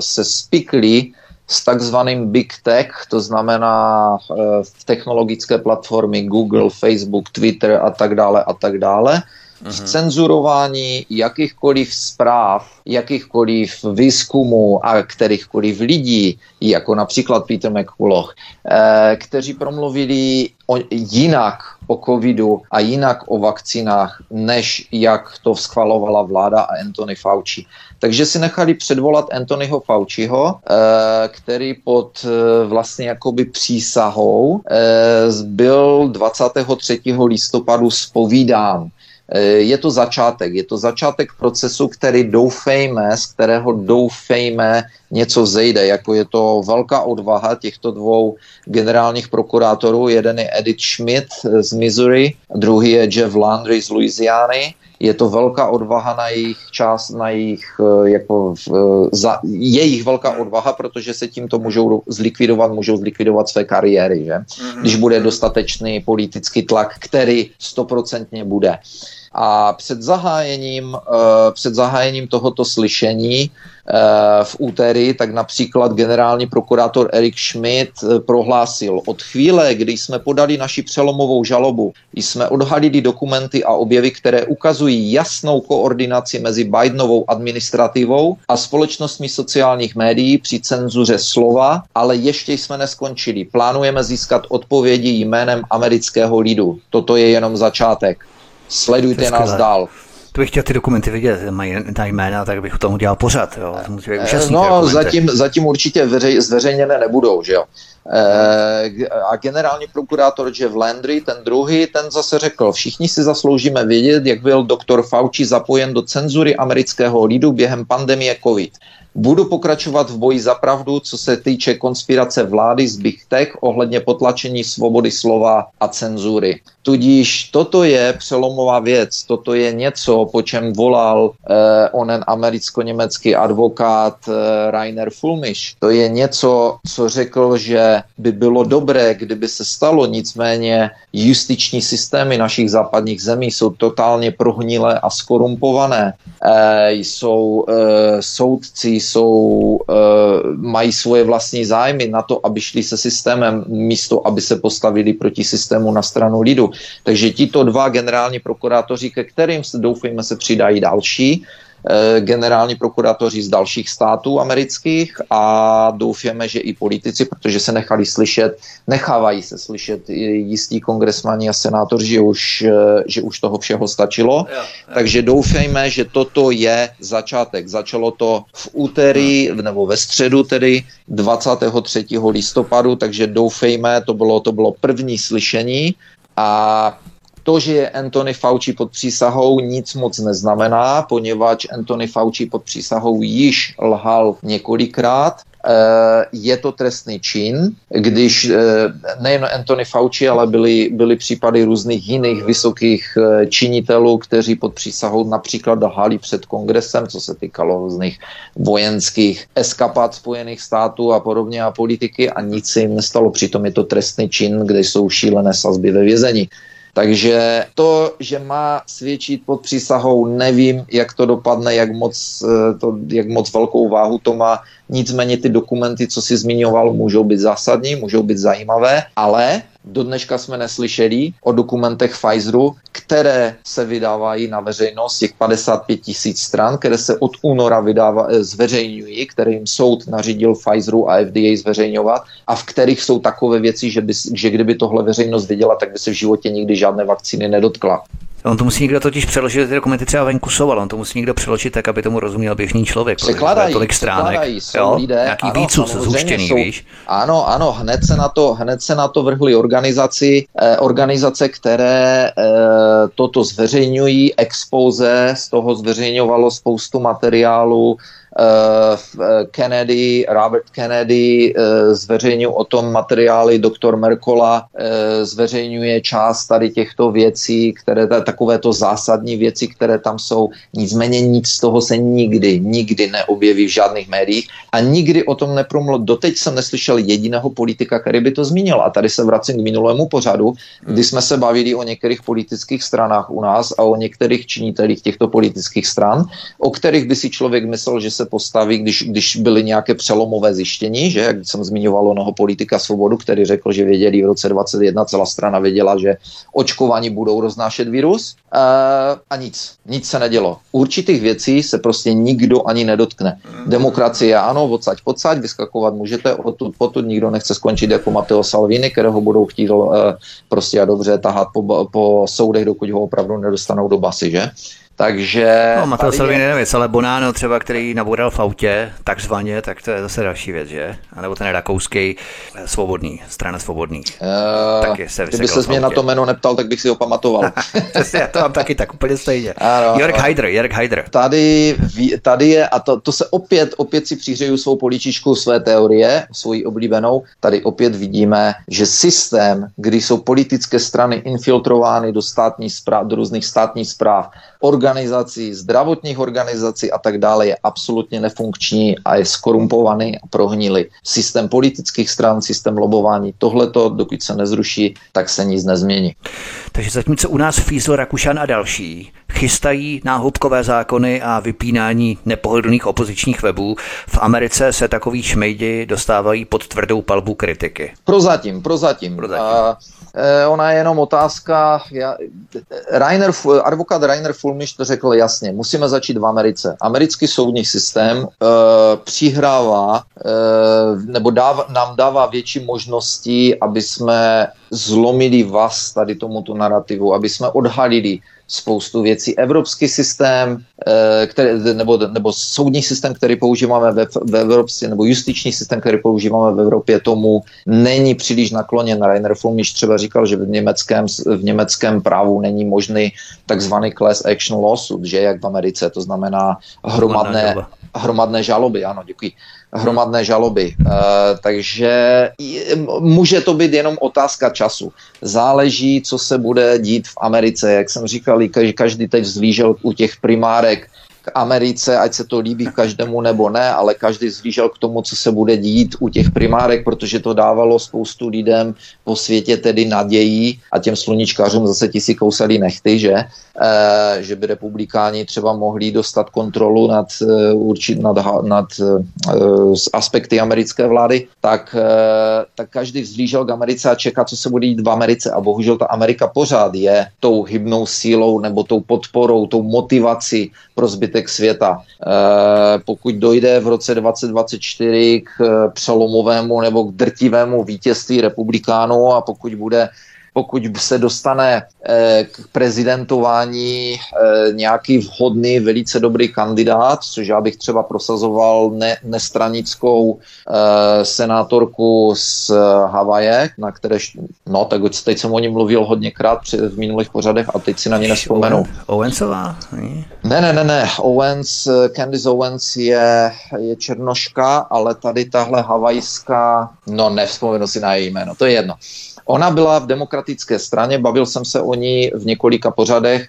se spikli s takzvaným Big Tech, to znamená v technologické platformy Google, Facebook, Twitter a tak dále a tak dále, v cenzurování jakýchkoliv zpráv, jakýchkoliv výzkumů a kterýchkoliv lidí, jako například Peter McCullough, eh, kteří promluvili o, jinak o covidu a jinak o vakcinách, než jak to schvalovala vláda a Anthony Fauci. Takže si nechali předvolat Anthonyho Fauciho, eh, který pod eh, vlastně jakoby přísahou eh, byl dvacátého třetího listopadu zpovídán. Je to začátek, je to začátek procesu, který doufejme, z kterého doufejme něco zejde, jako je to velká odvaha těchto dvou generálních prokurátorů, jeden je Edith Schmidt z Missouri, druhý je Jeff Landry z Louisiany. Je to velká odvaha na jejich čas, na jejich, jako, za, jejich velká odvaha, protože se tímto můžou zlikvidovat, můžou zlikvidovat své kariéry, že? Když bude dostatečný politický tlak, který stoprocentně bude. A před zahájením, před zahájením tohoto slyšení v úterý, tak například generální prokurátor Eric Schmidt prohlásil: od chvíle, kdy jsme podali naši přelomovou žalobu, jsme odhalili dokumenty a objevy, které ukazují jasnou koordinaci mezi Bidenovou administrativou a společnostmi sociálních médií při cenzuře slova, ale ještě jsme neskončili. Plánujeme získat odpovědi jménem amerického lidu. Toto je jenom začátek. Sledujte nás dál. Bych chtěl ty dokumenty vidět, mají ta jména, tak bych tomu dělal pořád. Jo. No, zatím, zatím určitě veřej, zveřejněné nebudou, že jo. E, a generální prokurátor Jeff Landry, ten druhý, ten zase řekl: všichni si zasloužíme vědět, jak byl doktor Fauci zapojen do cenzury amerického lidu během pandemie COVID. Budu pokračovat v boji za pravdu, co se týče konspirace vlády z Big Tech ohledně potlačení svobody slova a cenzury. Tudíž toto je přelomová věc, toto je něco, po čem volal eh, onen americko-německý advokát eh, Rainer Fuellmich. To je něco, co řekl, že by bylo dobré, kdyby se stalo, nicméně justiční systémy našich západních zemí jsou totálně prohnilé a skorumpované. Eh, jsou eh, soudci, jsou, e, mají svoje vlastní zájmy na to, aby šli se systémem, místo aby se postavili proti systému na stranu lidu. Takže tito dva generální prokurátoři, ke kterým se, doufejme, se přidají další, e, generální prokurátoři z dalších států amerických, a doufáme, že i politici, protože se nechali slyšet, nechávají se slyšet jistí kongresmani a senátoři, že už, že už toho všeho stačilo. Jo, jo. Takže doufejme, že toto je začátek. Začalo to v úterý, nebo ve středu tedy dvacátého třetího listopadu, takže doufejme, to bylo, to bylo první slyšení, a to, že je Anthony Fauci pod přísahou, nic moc neznamená, poněvadž Anthony Fauci pod přísahou již lhal několikrát. Je to trestný čin, když nejen Anthony Fauci, ale byly, byly případy různých jiných vysokých činitelů, kteří pod přísahou například lhali před kongresem, co se týkalo různých vojenských eskapát Spojených států a podobně a politiky, a nic se jim nestalo. Přitom je to trestný čin, kde jsou šílené sazby ve vězení. Takže to, že má svědčit pod přísahou, nevím, jak to dopadne, jak moc, to, jak moc velkou váhu to má. Nicméně ty dokumenty, co si zmiňoval, můžou být zásadní, můžou být zajímavé, ale do dneška jsme neslyšeli o dokumentech Pfizeru, které se vydávají na veřejnost, těch padesát pět tisíc stran, které se od února vydává, zveřejňují, kterým soud nařídil Pfizeru a F D A zveřejňovat, a v kterých jsou takové věci, že, by, že kdyby tohle veřejnost viděla, tak by se v životě nikdy žádné vakcíny nedotkla. On to musí někdo totiž přeložit, ty dokumenty třeba venkusoval, on to musí někdo přeložit tak, aby tomu rozuměl běžný člověk. Překladají, tolik stránek, jo, lidé, nějaký ano, výcud zhuštěný, víš. Ano, ano, hned se na to, hned se na to vrhly organizaci, eh, organizace, které eh, toto zveřejňují, expoze, z toho zveřejňovalo spoustu materiálu, Kennedy, Robert Kennedy zveřejňuje o tom materiály, doktor Mercola zveřejňuje část tady těchto věcí, které, takovéto zásadní věci, které tam jsou. Nicméně nic z toho se nikdy, nikdy neobjeví v žádných médiích a nikdy o tom nepromluvil. Doteď jsem neslyšel jediného politika, který by to zmínil, a tady se vracím k minulému pořadu, kdy jsme se bavili o některých politických stranách u nás a o některých činitelích těchto politických stran, o kterých by si člověk myslel, že se postaví, když, když byly nějaké přelomové zjištění, že, jak jsem zmiňoval onoho politika Svobodu, který řekl, že věděli v roce dvacet jedna, celá strana věděla, že očkovaní budou roznášet virus, e, a nic, nic se nedělo. Určitých věcí se prostě nikdo ani nedotkne. Demokracie ano, odsaď podsaď, vyskakovat můžete, odtud potud, nikdo nechce skončit jako Matteo Salvini, kterého budou chtít e, prostě a dobře tahat po, po soudech, dokud ho opravdu nedostanou do basy, že? Takže... No, Mateo Salvini je... nevěc, ale Bonanno třeba, který nabodal v autě, takzvaně, tak to je zase další věc, že? A nebo ten rakouský Svobodný, strana Svobodných. Uh, taky se kdyby se mě na to jméno neptal, tak bych si ho pamatoval. Já to mám taky tak úplně stejně. Jörg Haider, Jörg Haider. Tady, tady je, a to, to se opět, opět si přihřeju svou políčičku, své teorie, svoji oblíbenou. Tady opět vidíme, že systém, kdy jsou politické strany infiltrovány do, státní správ, do různých státních správ, organ organizací, zdravotních organizací a tak dále je absolutně nefunkční a je skorumpovaný a prohnilý. Systém politických stran, systém lobování, tohleto, dokud se nezruší, tak se nic nezmění. Takže zatímco u nás Fízl, Rakušan a další chystají náhubkové zákony a vypínání nepohodlných opozičních webů, v Americe se takový šmejdi dostávají pod tvrdou palbu kritiky. Prozatím, prozatím. prozatím. A... Ona je jenom otázka, já, Rainer, advokát Rainer Fuellmich to řekl jasně, musíme začít v Americe. Americký soudní systém e, přihrává, e, nebo dáv, nám dává větší možnosti, aby jsme zlomili vás tady tomuto narrativu, aby jsme odhalili spoustu věcí. Evropský systém, který, nebo, nebo soudní systém, který používáme ve, ve Evropě, nebo justiční systém, který používáme v Evropě, tomu není příliš nakloněn. Rainer Fuellmich třeba říkal, že v německém, v německém právu není možný takzvaný class action lawsuit, že jak v Americe, to znamená hromadné, hromadné žaloby, ano, děkuji. hromadné žaloby. E, takže může to být jenom otázka času. Záleží, co se bude dít v Americe. Jak jsem říkal, každý teď zhlížel u těch primárek k Americe, ať se to líbí každému nebo ne, ale každý zhlížel k tomu, co se bude dít u těch primárek, protože to dávalo spoustu lidem po světě tedy naději a těm sluníčkářům zase ti si kousali nechty, že? E, že by republikáni třeba mohli dostat kontrolu nad, určit, nad, nad e, aspekty americké vlády, tak, e, tak každý vzlížel k Americe a čeká, co se bude dít v Americe. A bohužel ta Amerika pořád je tou hybnou sílou nebo tou podporou, tou motivací pro zbytek světa. E, pokud dojde v roce dvacet dvacet čtyři k přelomovému nebo k drtivému vítězství republikánů a pokud bude pokud se dostane eh, k prezidentování eh, nějaký vhodný, velice dobrý kandidát, což já bych třeba prosazoval ne, nestranickou eh, senátorku z eh, Havaje, na které, no tak teď jsem o ní mluvil hodněkrát při, v minulých pořadech a teď si na ní nespomenu. Owensová? Ne, ne, ne, ne. Owens, Candice Owens je, je černoška, ale tady tahle havajská, no nevzpomenu si na její jméno, to je jedno. Ona byla v demokratické straně, bavil jsem se o ní v několika pořadech, e,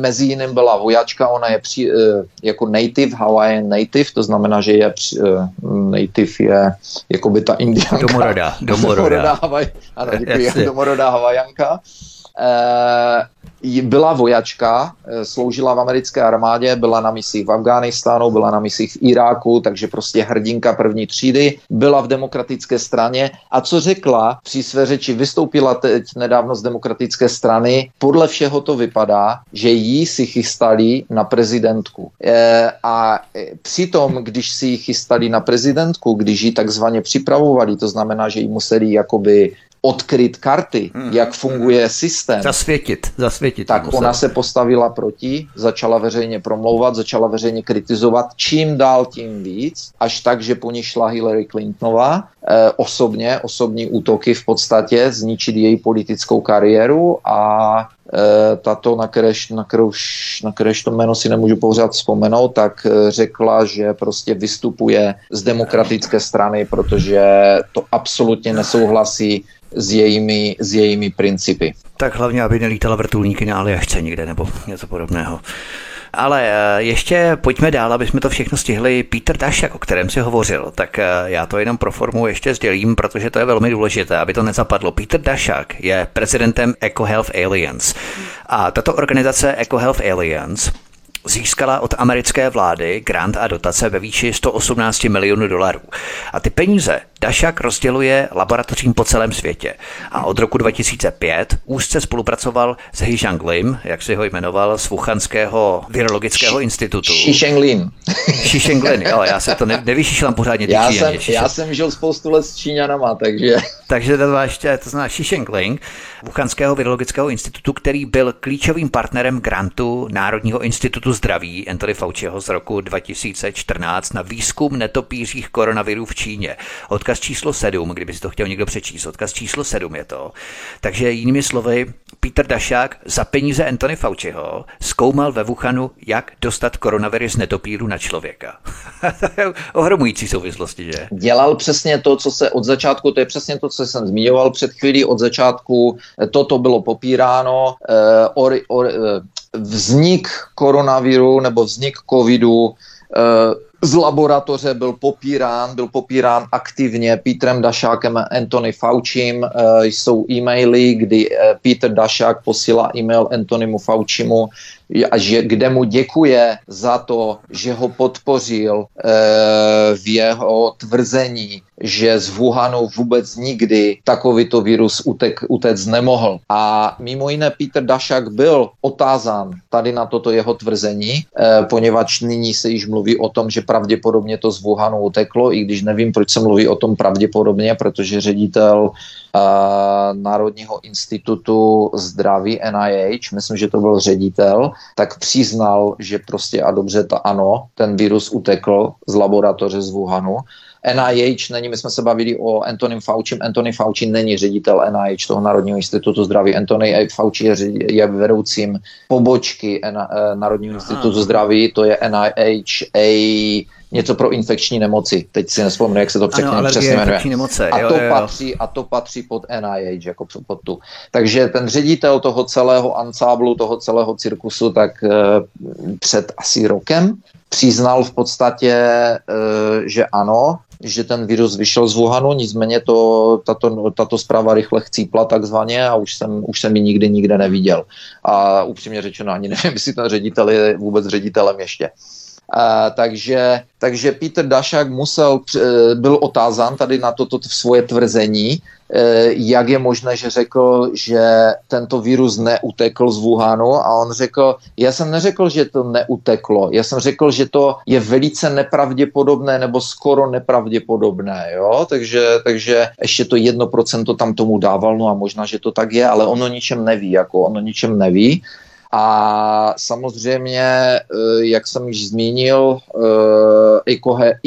mezi jiným byla vojačka, ona je při, e, jako native, Hawaiian native, to znamená, že je při, e, native je jako by ta indiánka. Domorodá, domorodá. Havaj, ano, děkuji, domorodá Havajanka. E, byla vojačka, sloužila v americké armádě, byla na misích v Afghánistánu, byla na misích v Iráku, takže prostě hrdinka první třídy, byla v demokratické straně a co řekla při své řeči, vystoupila teď nedávno z demokratické strany, podle všeho to vypadá, že jí si chystali na prezidentku. E, a přitom, když si ji chystali na prezidentku, když ji takzvaně připravovali, to znamená, že jí museli jakoby odkryt karty, hmm. jak funguje systém. Zasvětit, zasvětit. Tak musel. Ona se postavila proti, začala veřejně promlouvat, začala veřejně kritizovat, čím dál tím víc, až tak, že po ní šla Hillary Clintonová, eh, osobně, osobní útoky v podstatě, zničit její politickou kariéru a tato, na kteréž, na, kteréž, na kteréž to jméno si nemůžu pořád vzpomenout, tak řekla, že prostě vystupuje z demokratické strany, protože to absolutně nesouhlasí s jejími, s jejími principy. Tak hlavně, aby nelítala vrtulníky na Aljašce někde nebo něco podobného. Ale ještě pojďme dál, aby jsme to všechno stihli. Peter Daszak, o kterém si hovořil, tak já to jenom pro formu ještě sdělím, protože to je velmi důležité, aby to nezapadlo. Peter Daszak je prezidentem EcoHealth Alliance a tato organizace EcoHealth Alliance získala od americké vlády grant a dotace ve výši sto osmnáct milionů dolarů. A ty peníze Daszak rozděluje laboratořím po celém světě. A od roku dva tisíce pět úzce spolupracoval s Shi Zheng-Lim, jak si ho jmenoval, z Wuchanského virologického institutu. Shi Zheng-Lim. Shi Zheng-Lim, jo, já se to ne, nevyšíšlám pořádně. Ty já, jsem, já jsem žil spoustu let s Číňanama, takže... Takže to znamená, to znamená Shi Zheng-Lim, Wuchanského virologického institutu, který byl klíčovým partnerem grantu Národního institutu zdraví Anthony Fauciho z roku dva tisíce čtrnáct na výzkum netopířích koronavirů v Číně, od odkaz číslo sedm, kdyby si to chtěl někdo přečíst, odkaz číslo sedm je to. Takže jinými slovy, Peter Daszak za peníze Anthony Fauciho zkoumal ve Wuhanu, jak dostat koronavirus netopíru na člověka. Ohromující souvislosti, že? Dělal přesně to, co se od začátku, to je přesně to, co jsem zmiňoval před chvílí, od začátku toto bylo popíráno, eh, or, or, vznik koronaviru nebo vznik covidu eh, z laboratoře byl popírán, byl popírán aktivně Petrem Dashakem a Anthony Faucim. E, jsou e-maily, kdy Peter Daszak posílá e-mail Anthonymu Faucimu, že, kde mu děkuje za to, že ho podpořil e, v jeho tvrzení, že z Wuhanu vůbec nikdy takovýto virus utek, utec nemohl. A mimo jiné Peter Daszak byl otázán tady na toto jeho tvrzení, e, poněvadž nyní se již mluví o tom, že pravděpodobně to z Wuhanu uteklo, i když nevím, proč se mluví o tom pravděpodobně, protože ředitel uh, Národního institutu zdraví N I H, myslím, že to byl ředitel, tak přiznal, že prostě a dobře ta ano, ten virus utekl z laboratoře z Wuhanu. N I H není, my jsme se bavili o Antonym Faucim, Anthony Fauci není ředitel N I H, toho Národního institutu zdraví. Anthony Fauci je, je vedoucím pobočky N- Národního Aha. institutu zdraví, to je N I H A, něco pro infekční nemoci. Teď si nespomenu, jak se to překně přesně jmenuje. Nemoce, a, jo, to jo, jo. Patří, a to patří pod N I H, jako pod tu. Takže ten ředitel toho celého ansáblu, toho celého cirkusu, tak eh, před asi rokem přiznal v podstatě, eh, že ano, že ten virus vyšel z Wuhanu, nicméně to, tato, tato zpráva rychle chcípla takzvaně a už jsem, už jsem ji nikdy nikde neviděl. A upřímně řečeno, ani nevím, jestli ten ředitel je vůbec ředitelem ještě. Uh, takže, takže Peter Daszak musel, uh, byl otázán tady na toto to svoje tvrzení, uh, jak je možné, že řekl, že tento virus neutekl z Wuhanu, a on řekl, já jsem neřekl, že to neuteklo, já jsem řekl, že to je velice nepravděpodobné nebo skoro nepravděpodobné, jo? Takže, takže ještě to jedno procento tam tomu dával, no a možná, že to tak je, ale ono ničem neví, jako ono ničem neví. A samozřejmě, jak jsem již zmínil,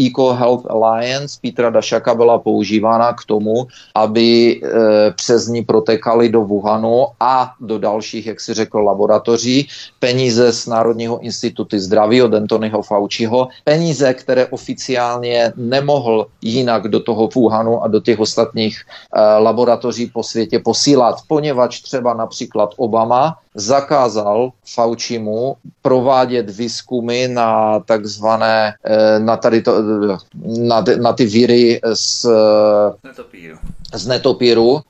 EcoHealth Alliance Petra Daszaka byla používána k tomu, aby přes ní protékaly do Wuhanu a do dalších, jak si řekl, laboratoří peníze z Národního institutu zdraví od Anthonyho Fauciho, peníze, které oficiálně nemohl jinak do toho Wuhanu a do těch ostatních laboratoří po světě posílat, poněvadž třeba například Obama zakázal Faucimu provádět výzkumy na takzvané, na, tady to, na, na ty víry z netopíru. Z netopíru,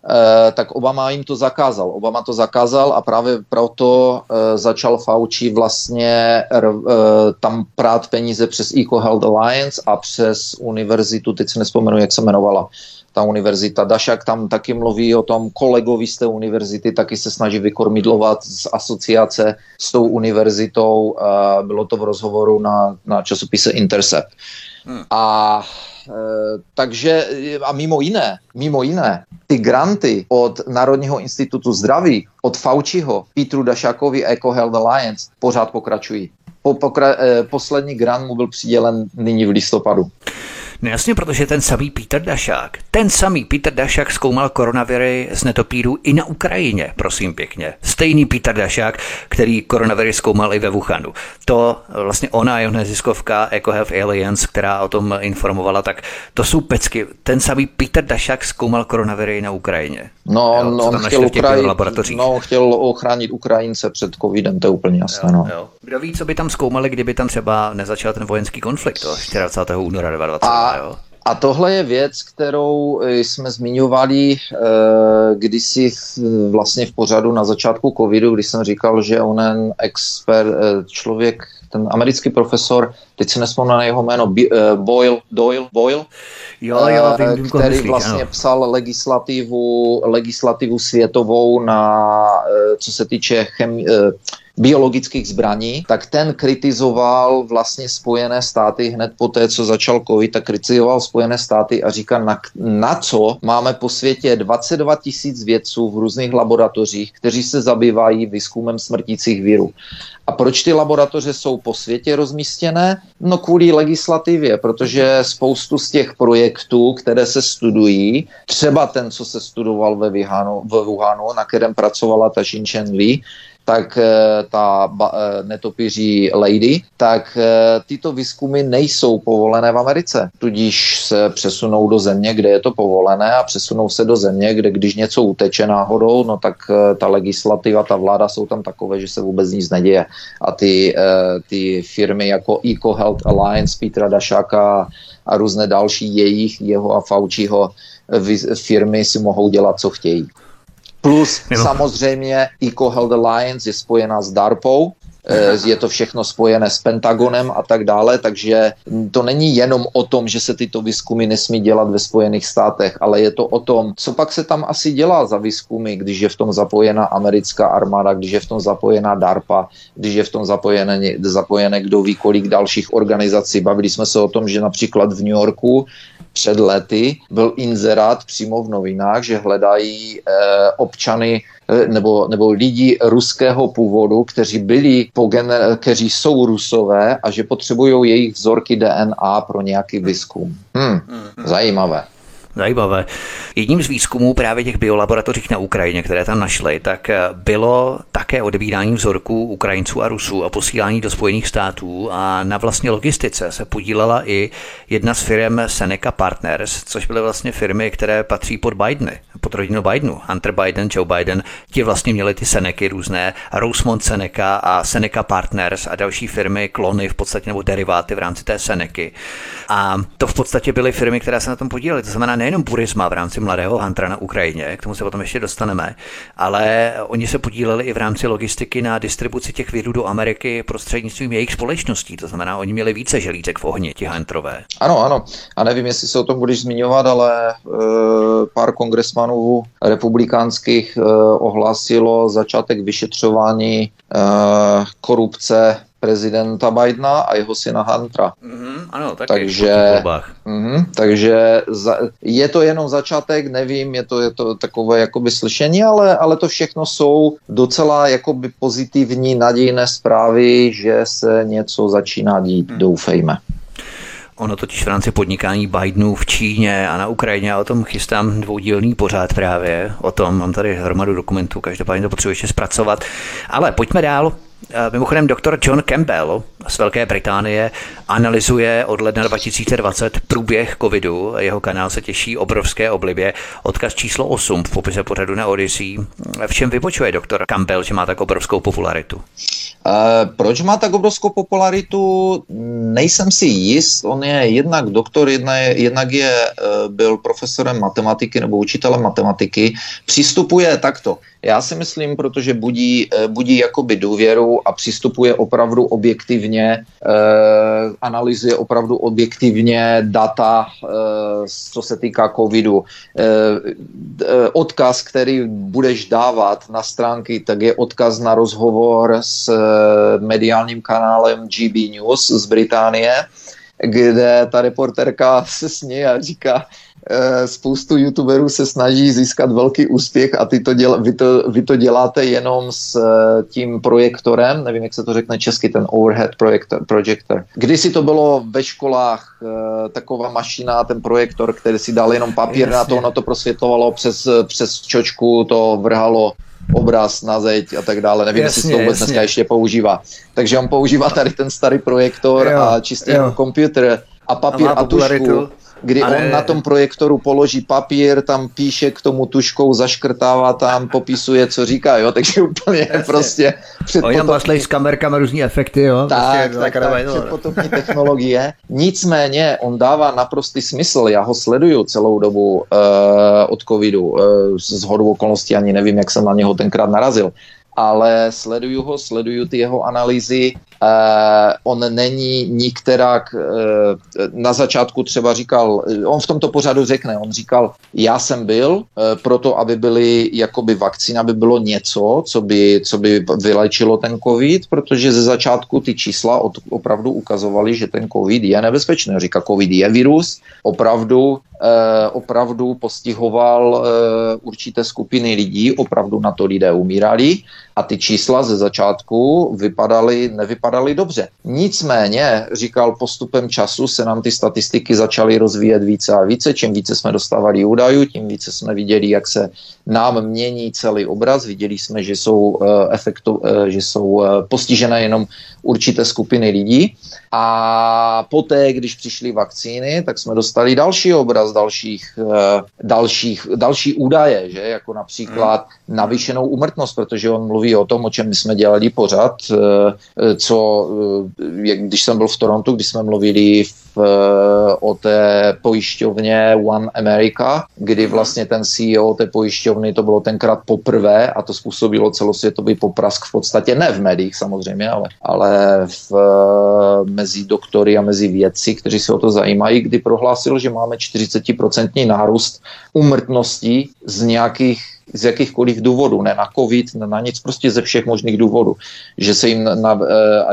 tak Obama jim to zakázal. Obama to zakázal a právě proto začal Fauci vlastně tam prát peníze přes EcoHealth Alliance a přes univerzitu, teď si nespomenu, jak se jmenovala ta univerzita. Daszak tam taky mluví o tom, kolegovi z té univerzity taky se snaží vykormidlovat z asociace s tou univerzitou. Bylo to v rozhovoru na, na časopise Intercept. Hmm. A takže a mimo jiné, mimo jiné, ty granty od Národního institutu zdraví, od Fauciho, Petru Dashakovi a EcoHealth Alliance pořád pokračují. Po, pokra, poslední grant mu byl přidělen nyní v listopadu. No jasně, protože ten samý Peter Daszak, ten samý Peter Daszak zkoumal koronaviry z netopíru i na Ukrajině, prosím pěkně. Stejný Peter Daszak, který koronaviry zkoumal i ve Wuhanu. To vlastně ona, jeho neziskovka EcoHealth Alliance, která o tom informovala, tak to jsou pecky. Ten samý Peter Daszak zkoumal koronaviry na Ukrajině. No, jo, no, on chtěl, Ukraj... no chtěl ochránit Ukrajince před covidem, to je úplně jasné. Jo, no. jo. Kdo ví, co by tam zkoumali, kdyby tam třeba nezačal ten vojenský konflikt dvacátého čtvrtého února dvacátého druhého. A, a tohle je věc, kterou jsme zmiňovali e, kdysi v, vlastně v pořadu na začátku covidu, když jsem říkal, že onen expert, e, člověk, ten americký profesor, teď si nespomínám na jeho jméno, B, e, Boyle, Doyle, Boyle, jo, jo, e, vím, který myslí, vlastně ano. psal legislativu, legislativu světovou na, e, co se týče chemii, e, biologických zbraní, tak ten kritizoval vlastně Spojené státy hned po té, co začal COVID, tak kritizoval Spojené státy a říkal, na, na co máme po světě dvacet dva tisíc vědců v různých laboratořích, kteří se zabývají výzkumem smrtících virů. A proč ty laboratoře jsou po světě rozmístěné? No kvůli legislativě, protože spoustu z těch projektů, které se studují, třeba ten, co se studoval ve Wuhanu, ve Wuhanu na kterém pracovala ta Xin Chen Li, tak ta ba, netopíří lady, tak tyto výzkumy nejsou povolené v Americe. Tudíž se přesunou do země, kde je to povolené a přesunou se do země, kde když něco uteče náhodou, no tak ta legislativa, ta vláda jsou tam takové, že se vůbec nic neděje. A ty, ty firmy jako EcoHealth Alliance, Petra Dašáka a různé další jejich, jeho a Fauciho firmy si mohou dělat, co chtějí. Plus samozřejmě EcoHealth Alliance je spojená s DARPou, je to všechno spojené s Pentagonem a tak dále, takže to není jenom o tom, že se tyto výzkumy nesmí dělat ve Spojených státech, ale je to o tom, co pak se tam asi dělá za výzkumy, když je v tom zapojena americká armáda, když je v tom zapojena DARPA, když je v tom zapojené, zapojené kdo ví kolik dalších organizací. Bavili jsme se o tom, že například v New Yorku před lety byl inzerát přímo v novinách, že hledají eh, občany nebo, nebo lidi ruského původu, kteří byli, po gener- kteří jsou Rusové a že potřebují jejich vzorky D N A pro nějaký výzkum. Hmm, zajímavé. Zajímavé. Jedním z výzkumů právě těch biolaboratořích na Ukrajině, které tam našli, tak bylo také odebírání vzorků Ukrajinců a Rusů a posílání do Spojených států a na vlastně logistice se podílela i jedna z firem Seneca Partners, což byly vlastně firmy, které patří pod Bideny, pod rodinu Bidenu. Hunter Biden, Joe Biden, ti vlastně měli ty Seneky různé, Rosemont Seneca a Seneca Partners a další firmy, klony v podstatě nebo deriváty v rámci té Seneky. A to v podstatě byly firmy, které se na tom podílely. To znamená nejenom Burisma v rámci mladého Huntera na Ukrajině, k tomu se potom ještě dostaneme, ale oni se podíleli i v rámci logistiky na distribuci těch virů do Ameriky prostřednictvím jejich společností, to znamená, oni měli více želízek v ohni, ti Hunterové. Ano, ano, a nevím, jestli se o tom budeš zmiňovat, ale e, pár kongresmanů republikánských e, ohlásilo začátek vyšetřování e, korupce prezidenta Bidena a jeho syna Huntera. Mm-hmm, ano, tak takže, mm-hmm, takže za, je to jenom začátek, nevím, je to, je to takové jakoby slyšení, ale, ale to všechno jsou docela jakoby pozitivní, nadějné zprávy, že se něco začíná dít, mm. doufejme. Ono totiž v rámci podnikání Bidenů v Číně a na Ukrajině, já o tom chystám dvoudílný pořád právě, o tom mám tady hromadu dokumentů, každopádně to potřebuji ještě zpracovat, ale pojďme dál. Mimochodem doktor John Campbell z Velké Británie analyzuje od ledna dva tisíce dvacet průběh covidu, jeho kanál se těší obrovské oblibě, odkaz číslo osm v popise pořadu na Odyssey. V čem vybočuje doktor Campbell, že má tak obrovskou popularitu? Uh, proč má tak obrovskou popularitu? Nejsem si jist, on je jednak doktor, jedna je, jednak je, uh, byl profesorem matematiky nebo učitelem matematiky, přistupuje takto. Já si myslím, protože budí, budí jakoby důvěru a přistupuje opravdu objektivně, eh, analyzuje opravdu objektivně data, eh, co se týká covidu. Eh, eh, odkaz, který budeš dávat na stránky, tak je odkaz na rozhovor s eh, mediálním kanálem G B News z Británie, kde ta reportérka se směje a říká, spoustu youtuberů se snaží získat velký úspěch a ty to děla, vy, to, vy to děláte jenom s tím projektorem, nevím, jak se to řekne česky, ten overhead projektor, projector. Kdysi to bylo ve školách taková mašina, ten projektor, který si dal jenom papír Jasně. na to, ono to prosvětlovalo přes, přes čočku, to vrhalo obraz na zeď a tak dále. Nevím, jestli to vůbec jasně. dneska ještě používá. Takže on používá tady ten starý projektor jo, a čistý počítač a papír a, a tušku. Kdy ale... on na tom projektoru položí papír, tam píše k tomu tuškou, zaškrtává tam, popisuje, co říká, jo, takže úplně Jasně. prostě předpotopní... Oni tam vlastně s kamerkami různý efekty, jo? Tak, prostě, tak, tak předpotopní technologie. Nicméně on dává naprostý smysl, já ho sleduju celou dobu uh, od covidu, uh, z hodou okolností ani nevím, jak jsem na něho tenkrát narazil, ale sleduju ho, sleduju ty jeho analýzy on není nikterak, na začátku třeba říkal, on v tomto pořadu řekne, on říkal, já jsem byl proto, aby byly jakoby vakcína, aby bylo něco, co by, co by vylečilo ten covid, protože ze začátku ty čísla od, opravdu ukazovaly, že ten covid je nebezpečný. Říká, covid je virus, opravdu opravdu postihoval určité skupiny lidí, opravdu na to lidé umírali a ty čísla ze začátku vypadaly, nevypadaly dobře. Nicméně, říkal, postupem času se nám ty statistiky začaly rozvíjet více a více, čím více jsme dostávali údajů, tím více jsme viděli, jak se nám mění celý obraz, viděli jsme, že jsou, efektu, že jsou postižené jenom určité skupiny lidí a poté, když přišly vakcíny, tak jsme dostali další obraz, dalších, dalších, další údaje, že? Jako například navýšenou úmrtnost, protože on mluví o tom, o čem my jsme dělali pořad, co, když jsem byl v Torontu, když jsme mluvili v, o té pojišťovně One America, kdy vlastně ten C E O té pojišťovny, to bylo tenkrát poprvé a to způsobilo celosvětový poprask v podstatě, ne v médiích samozřejmě, ale, ale v, mezi doktory a mezi vědci, kteří se o to zajímají, kdy prohlásil, že máme čtyřicet procent nárůst úmrtnosti z nějakých, z jakýchkoliv důvodů, ne na covid, ne na nic, prostě ze všech možných důvodů. Že se jim, na,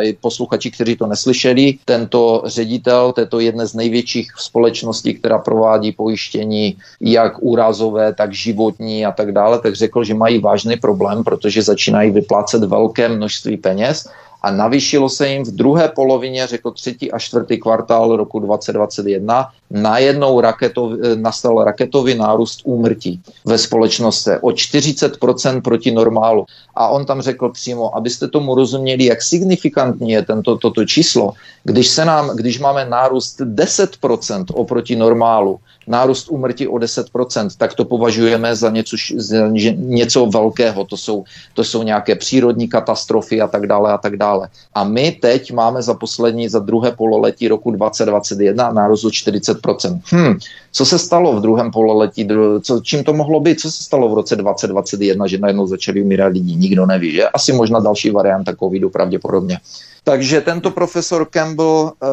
a posluchači, kteří to neslyšeli, tento ředitel, to je jedna z největších společností, která provádí pojištění jak úrazové, tak životní a tak dále, tak řekl, že mají vážný problém, protože začínají vyplácet velké množství peněz a navýšilo se jim v druhé polovině, řekl třetí a čtvrtý kvartál roku dva tisíce dvacet jedna, najednou raketov, nastal raketový nárůst úmrtí ve společnosti o čtyřicet procent proti normálu. A on tam řekl přímo, abyste tomu rozuměli, jak signifikantní je tento, toto číslo, když, se nám, když máme nárůst deset procent oproti normálu, nárůst úmrtí o deset procent, tak to považujeme za něco, za něco velkého. To jsou, to jsou nějaké přírodní katastrofy a tak dále a tak dále. A my teď máme za poslední, za druhé pololetí roku dva tisíce dvacet jedna nárůst o čtyřicet procent. Hm, co se stalo v druhém pololetí? Co, čím to mohlo být? Co se stalo v roce dva tisíce dvacet jedna, že najednou začali umírat lidi? Nikdo neví, že? Asi možná další varianta covidu pravděpodobně. Takže tento profesor Campbell eh,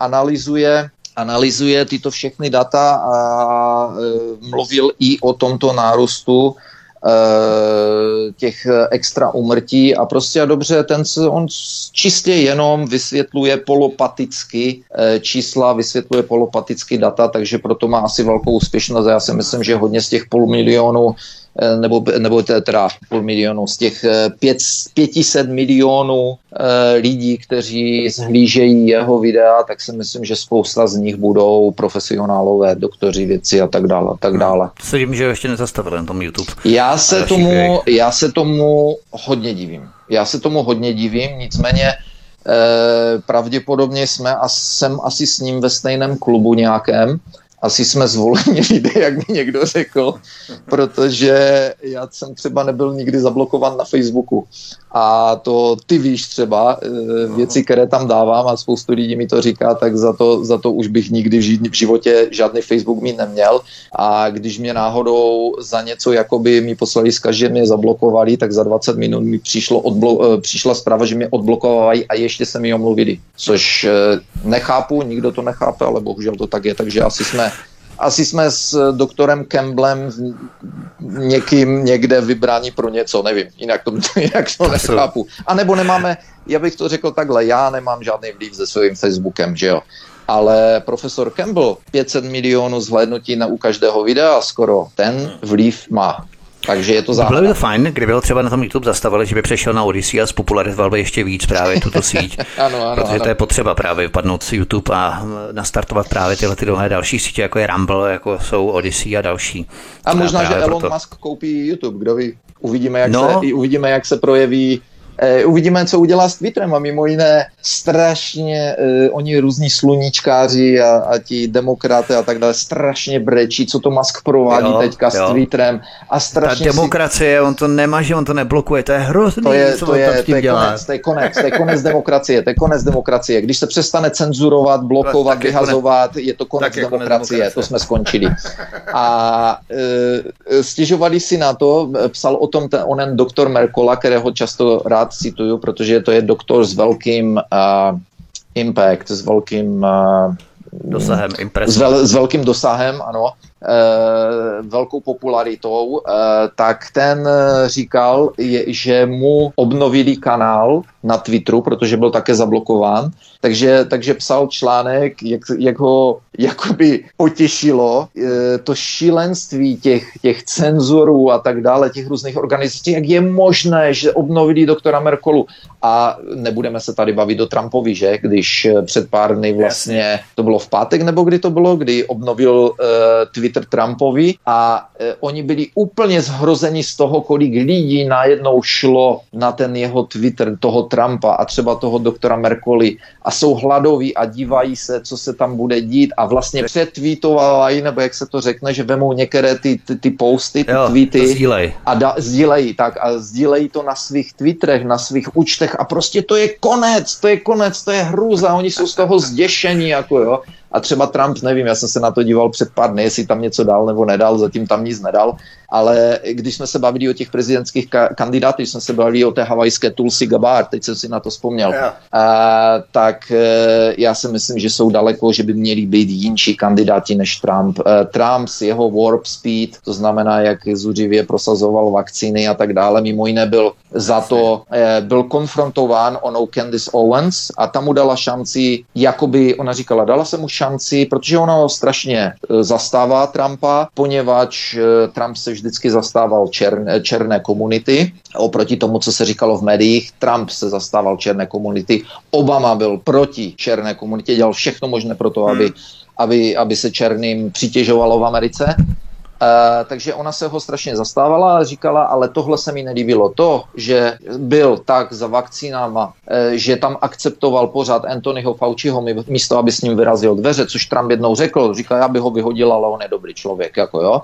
analyzuje analyzuje tyto všechny data a e, mluvil i o tomto nárůstu e, těch extra úmrtí a prostě a dobře, ten se, on čistě jenom vysvětluje polopaticky e, čísla, vysvětluje polopaticky data, takže proto má asi velkou úspěšnost a já si myslím, že hodně z těch půl milionu nebo, nebo teda půl milionu, z těch pět, pětiset milionů e, lidí, kteří zhlížejí jeho videa, tak si myslím, že spousta z nich budou profesionálové, doktoři, vědci a tak dále. A tak dále. Se divím, že ještě nezastavili na tom YouTube. Já se, tomu, já se tomu hodně divím. Já se tomu hodně divím, nicméně e, pravděpodobně jsme a jsem asi s ním ve stejném klubu nějakém. Asi jsme zvoleni lidé, jak mi někdo řekl, protože já jsem třeba nebyl nikdy zablokovan na Facebooku. A to ty víš třeba, věci, které tam dávám a spoustu lidí mi to říká, tak za to, za to už bych nikdy v životě žádný Facebook mít neměl. A když mě náhodou za něco jakoby mi poslali zkaz, že mě zablokovali, tak za dvacet minut mi přišlo odblo- přišla zpráva, že mě odblokovali a ještě se mi omluvili. Což nechápu, nikdo to nechápe, ale bohužel to tak je, takže asi jsme Asi jsme s doktorem Campbellem někým někde vybráni pro něco, nevím, jinak to, jinak to nechápu. A nebo nemáme, já bych to řekl takhle, já nemám žádný vliv se svým Facebookem, že jo. Ale profesor Campbell, pět set milionů zhlédnutí na u každého videa skoro, ten vliv má. Takže je to záhada. Bylo by to fajn, kdyby ho třeba na tom YouTube zastavili, že by přešel na Odyssey a spopularizoval by ještě víc právě tuto síť. Ano, ano, protože ano. To je potřeba právě vypadnout z YouTube a nastartovat právě tyhle ty dlouhé další sítě, jako je Rumble, jako jsou Odyssey a další. A možná, a že Elon proto... Musk koupí YouTube, kdo ví. Uvidíme, jak, no. se, uvidíme, jak se projeví. Uvidíme, co udělá s Twitterem a mimo jiné strašně eh, oni různí sluníčkáři a, a ti demokraté a tak dále strašně brečí, co to Musk provádí jo, teďka jo. s Twitterem a strašně... Ta demokracie, si... on to nemaže, on to neblokuje, to je hrozný, to je, co to on je, to je konec, to je konec, to je konec demokracie, to je konec demokracie. Když se přestane cenzurovat, blokovat, tak vyhazovat, je to konec demokracie, konec demokracie, to jsme skončili. A eh, stěžovali si na to, psal o tom ten onen doktor Mercola, kterého často rád rád cituju, protože to je doktor s velkým uh, impact, s velkým uh, dosahem, s, vel, s velkým dosahem, ano, uh, velkou popularitou, uh, tak ten říkal, je, že mu obnovili kanál na Twitteru, protože byl také zablokován, takže, takže psal článek, jak, jak ho jakoby potěšilo uh, to šílenství těch, těch cenzorů a tak dále, těch různých organizací, jak je možné, že obnovili doktora Merkelu. A nebudeme se tady bavit o Trumpovi, že? Když před pár dny vlastně, to bylo v pátek nebo kdy to bylo, kdy obnovil uh, Twitter Trumpovi a uh, oni byli úplně zhrozeni z toho, kolik lidí najednou šlo na ten jeho Twitter, toho Trumpa a třeba toho doktora Merkely a jsou hladoví a dívají se, co se tam bude dít a vlastně přetweetovají, nebo jak se to řekne, že vemou některé ty, ty, ty posty, ty jo, tweety a da, sdílejí, tak a sdílejí to na svých Twitterech, na svých účtech a prostě to je konec, to je konec, to je hrůza, oni jsou z toho zděšení, jako jo. A třeba Trump, nevím, já jsem se na to díval před pár dny, jestli tam něco dal nebo nedal, zatím tam nic nedal, ale když jsme se bavili o těch prezidentských ka- kandidátech, když jsme se bavili o té havajské Tulsi Gabbard, teď jsem si na to vzpomněl, yeah. a, tak e, já si myslím, že jsou daleko, že by měli být jinší kandidáti než Trump. E, Trump s jeho warp speed, to znamená, jak zuřivě prosazoval vakcíny a tak dále, mimo jiné byl za to, e, byl konfrontován onou Candace Owens a tam mu dala šanci, jakoby, ona říkala, dala se mu šanci, Šanci, protože ono strašně zastává Trumpa, poněvadž Trump se vždycky zastával černé, černé komunity. Oproti tomu, co se říkalo v médiích, Trump se zastával černé komunity. Obama byl proti černé komunitě, dělal všechno možné pro to, aby, aby, aby se černým přitěžovalo v Americe. Uh, takže ona se ho strašně zastávala a říkala, ale tohle se mi nelíbilo. To, že byl tak za vakcínama, uh, že tam akceptoval pořád Anthonyho Fauciho místo, aby s ním vyrazil dveře, což Trump jednou řekl, říkal, já bych ho vyhodil, ale on je dobrý člověk, jako jo.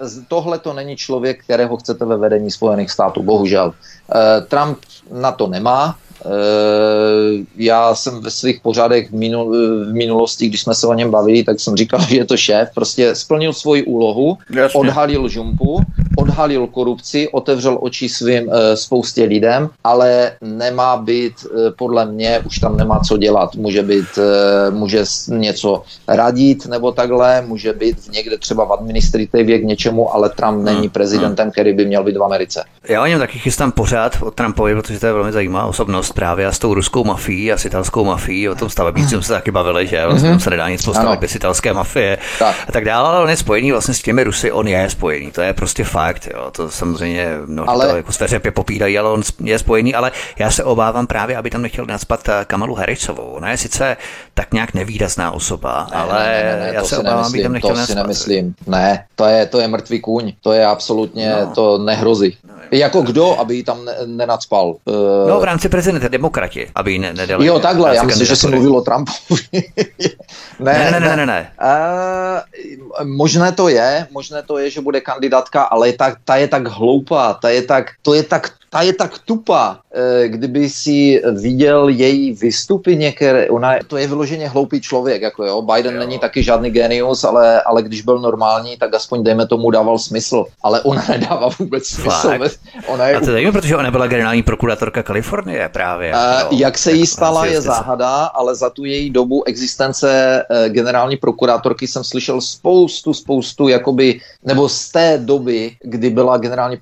Uh, tohle to není člověk, kterého chcete ve vedení Spojených států, bohužel. Uh, Trump na to nemá. Uh, já jsem ve svých pořádech v, minul, v minulosti, když jsme se o něm bavili, tak jsem říkal, že je to šéf, prostě splnil svoji úlohu, Jasně. odhalil žumpu, odhalil korupci, otevřel oči svým uh, spoustě lidem, ale nemá být, uh, podle mě, už tam nemá co dělat, může být, uh, může něco radit nebo takhle, může být někde třeba v administrativě k něčemu, ale Trump hmm. není prezidentem, hmm. který by měl být v Americe. Já o něm taky chystám pořád o Trumpovi, protože to je velmi zajímavá osobnost. Právě a s tou ruskou mafií a s italskou mafií, o tom stavebníci jsme se taky bavili, že vlastně mm-hmm. se nedá nic postavit bez italské mafie tak. a tak dále, ale on je spojený vlastně s těmi Rusy, on je spojený, to je prostě fakt, jo, to samozřejmě mnohdy ale... to jako sveřepě popírají, ale on je spojený, ale já se obávám právě, aby tam nechtěl nacpat Kamalu Harrisovou, ona je sice tak nějak nevýrazná osoba, ne, ale ne, ne, ne, já se obávám, aby tam nechtěl to nacpat. To si nemyslím, ne, to je, to je mrtvý kůň, to je absolutně, no. to nehrozí. No, jako ne, kdo, aby ji tam ne, nenacpal. No v rámci prezidenta demokrati, aby ji ne- nedali. Jo, takhle, já myslím, že jsem mluvil o Trumpovi. ne, ne, ne, ne. ne. Uh, možné to je, možné to je, že bude kandidátka, ale je tak, ta je tak hloupá, ta je tak, to je tak Ta je tak tupá, kdyby si viděl její výstupy některé, ona, to je vyloženě hloupý člověk, jako jo, Biden jo. není taky žádný genius, ale, ale když byl normální, tak aspoň dejme tomu dával smysl, ale ona nedává vůbec smysl. Ona je a to je úplně... protože ona byla generální prokurátorka Kalifornie právě. Jo. Jak se jí stala je záhada, ale za tu její dobu existence generální prokurátorky jsem slyšel spoustu, spoustu, jakoby, nebo z té doby, kdy byla generální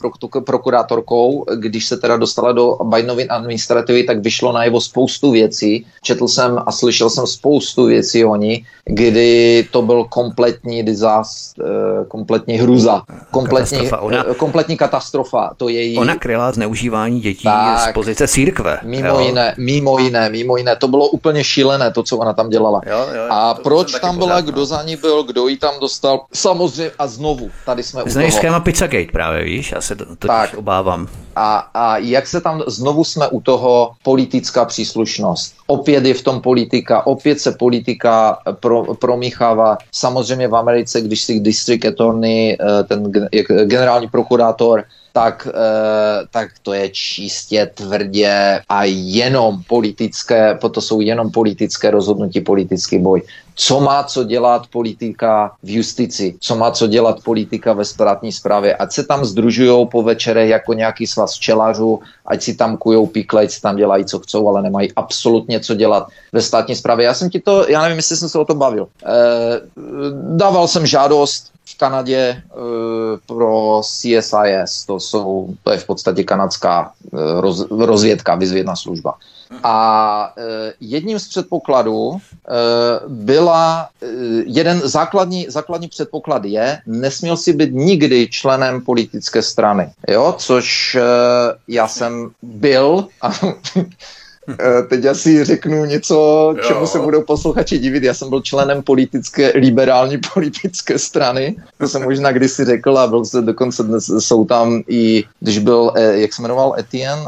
prokurátorkou, když se teda dostala do Bidenovy administrativy, tak vyšlo najevo spoustu věcí. Četl jsem a slyšel jsem spoustu věcí o ní, kdy to byl kompletní disaster, kompletní hruza, kompletní katastrofa. Ona, kompletní katastrofa. To její... Ona kryla zneužívání dětí tak, z pozice církve. Mimo jo. jiné, mimo jiné, mimo jiné. To bylo úplně šílené, to, co ona tam dělala. Jo, jo, a proč tam byla, pořád, kdo no. za ní byl, kdo ji tam dostal. Samozřejmě a znovu, tady jsme Znajíš u toho. Znajíš schéma Pizzagate právě, víš? Já se to, to tak. obávám. A A jak se tam, znovu jsme u toho, politická příslušnost. Opět je v tom politika, opět se politika pro, promíchává. Samozřejmě v Americe, když si district attorney, ten generální prokurátor, tak, tak to je čistě, tvrdě a jenom politické, to jsou jenom politické rozhodnutí, politický boj. co má co dělat politika v justici, co má co dělat politika ve státní správě. Ať se tam združujou po večerech jako nějaký svaz včelařů, ať si tam kujou piklec, tam dělají, co chcou, ale nemají absolutně co dělat ve státní správě. Já jsem ti to, já nevím, jestli jsem se o tom bavil. E, dával jsem žádost v Kanadě e, pro C S I S, to, jsou, to je v podstatě kanadská e, roz, rozvědka, výzvědná služba. A e, jedním z předpokladů e, byla, e, jeden základní, základní předpoklad je, nesměl si být nikdy členem politické strany, jo, což e, já jsem byl a teď asi řeknu něco, čemu jo. se budou posluchači divit. Já jsem byl členem politické, liberální politické strany. To jsem možná kdysi řekl a byl se dokonce dnes, jsou tam i, když byl, jak se jmenoval Etienne,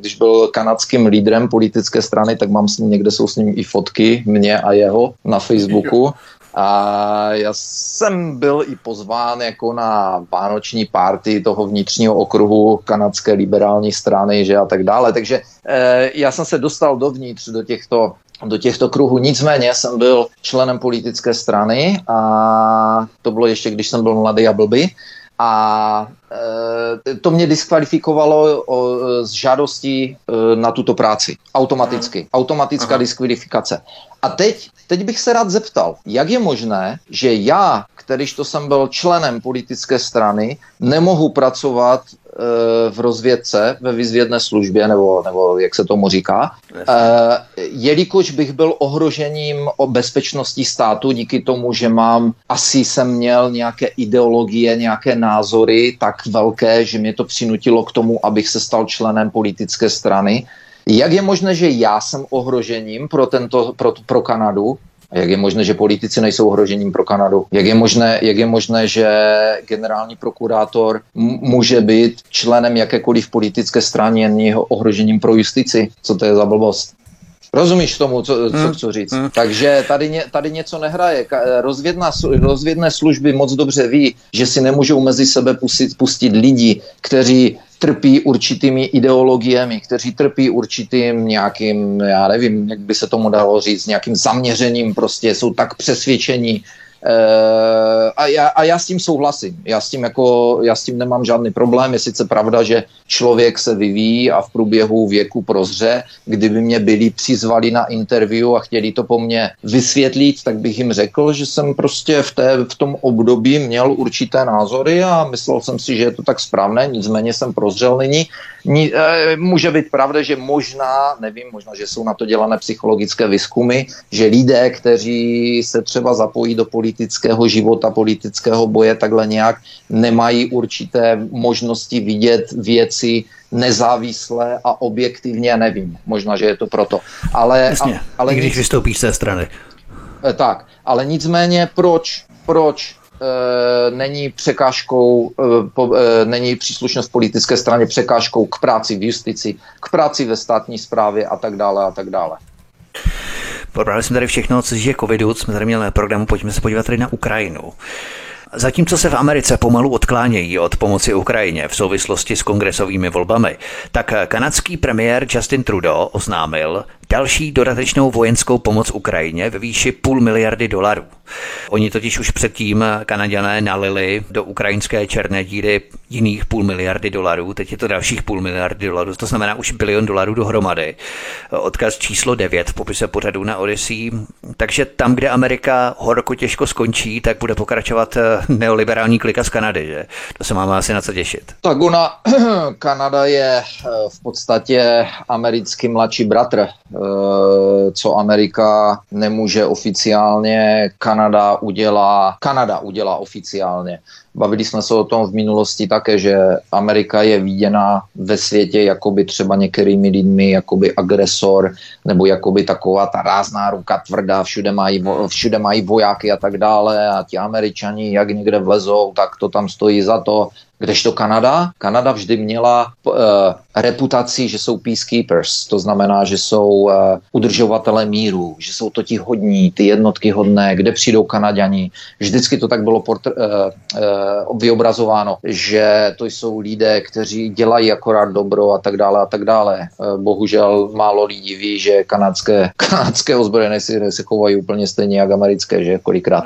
když byl kanadským lídrem politické strany, tak mám s ním, někde jsou s ním i fotky, mě a jeho, na Facebooku. A já jsem byl i pozván jako na vánoční party toho vnitřního okruhu kanadské liberální strany, že a tak dále. Takže e, já jsem se dostal dovnitř do těchto, do těchto kruhů. Nicméně jsem byl členem politické strany a to bylo ještě, když jsem byl mladý a blbý. A e, to mě diskvalifikovalo o, z žádostí e, na tuto práci. Automaticky. Automatická Aha. diskvalifikace. A teď, teď bych se rád zeptal, jak je možné, že já, kterýž to jsem byl členem politické strany, nemohu pracovat e, v rozvědce, ve výzvědné službě, nebo, nebo jak se tomu říká, e, jelikož bych byl ohrožením o bezpečnosti státu díky tomu, že mám, asi jsem měl nějaké ideologie, nějaké názory tak velké, že mě to přinutilo k tomu, abych se stal členem politické strany. Jak je možné, že já jsem ohrožením pro, tento, pro, pro Kanadu? Jak je možné, že politici nejsou ohrožením pro Kanadu? Jak je možné, jak je možné, že generální prokurátor m- může být členem jakékoliv politické strany, jen jeho ohrožením pro justici? Co to je za blbost? Rozumíš tomu, co, co chci říct? Hmm. Takže tady, ně, tady něco nehraje. Rozvědná, rozvědné služby moc dobře ví, že si nemůžou mezi sebe pustit, pustit lidi, kteří trpí určitými ideologiemi, kteří trpí určitým nějakým, já nevím, jak by se tomu dalo říct, nějakým zaměřením, prostě jsou tak přesvědčení. Uh, a, já, a já s tím souhlasím. Já s tím, jako, já s tím nemám žádný problém. Je sice pravda, že člověk se vyvíjí a v průběhu věku prozře. Kdyby mě byli přizvali na interview a chtěli to po mně vysvětlit, tak bych jim řekl, že jsem prostě v, té, v tom období měl určité názory a myslel jsem si, že je to tak správné, nicméně jsem prozřel nyní. Ní, může být pravda, že možná, nevím, možná, že jsou na to dělané psychologické výzkumy, že lidé, kteří se třeba zapojí do politického života, politického boje, takhle nějak, nemají určité možnosti vidět věci nezávisle a objektivně, nevím. Možná, že je to proto. Ale, Jasně, a, ale i když vystoupíš z té strany. Tak, ale nicméně proč, proč E, není překážkou, e, po, e, není příslušnost politické straně překážkou k práci v justici, k práci ve státní správě a tak dále a tak dále. Probrali jsme tady všechno, co je covidu, jsme tady měli na programu, pojďme se podívat tady na Ukrajinu. Zatímco se v Americe pomalu odklánějí od pomoci Ukrajině v souvislosti s kongresovými volbami, tak kanadský premiér Justin Trudeau oznámil další dodatečnou vojenskou pomoc Ukrajině ve výši půl miliardy dolarů. Oni totiž už předtím Kanaďané nalili do ukrajinské černé díry jiných půl miliardy dolarů, teď je to dalších půl miliardy dolarů, to znamená už bilion dolarů dohromady. Odkaz číslo devět v popise pořadu na Odyssey. Takže tam, kde Amerika horko těžko skončí, tak bude pokračovat neoliberální klika z Kanady, že? To se máme asi na co těšit. Tak ona, Kanada je v podstatě americký mladší bratr. Co Amerika nemůže oficiálně, Kanada udělá, Kanada udělá oficiálně. Bavili jsme se o tom v minulosti také, že Amerika je viděna ve světě jakoby třeba některými lidmi jakoby agresor, nebo jakoby taková ta rázná ruka tvrdá, všude mají, všude mají vojáky a tak dále a ti Američani jak někde vlezou, tak to tam stojí za to. Kdežto Kanada? Kanada vždy měla uh, reputaci, že jsou peacekeepers, to znamená, že jsou uh, udržovatelé míru, že jsou to ti hodní, ty jednotky hodné, kde přijdou Kanaďani. Vždycky to tak bylo portr- uh, uh, vyobrazováno, že to jsou lidé, kteří dělají akorát dobro a tak dále a tak dále. Uh, bohužel málo lidí ví, že kanadské, kanadské ozbrojené síly se chovají úplně stejně jak americké, že kolikrát.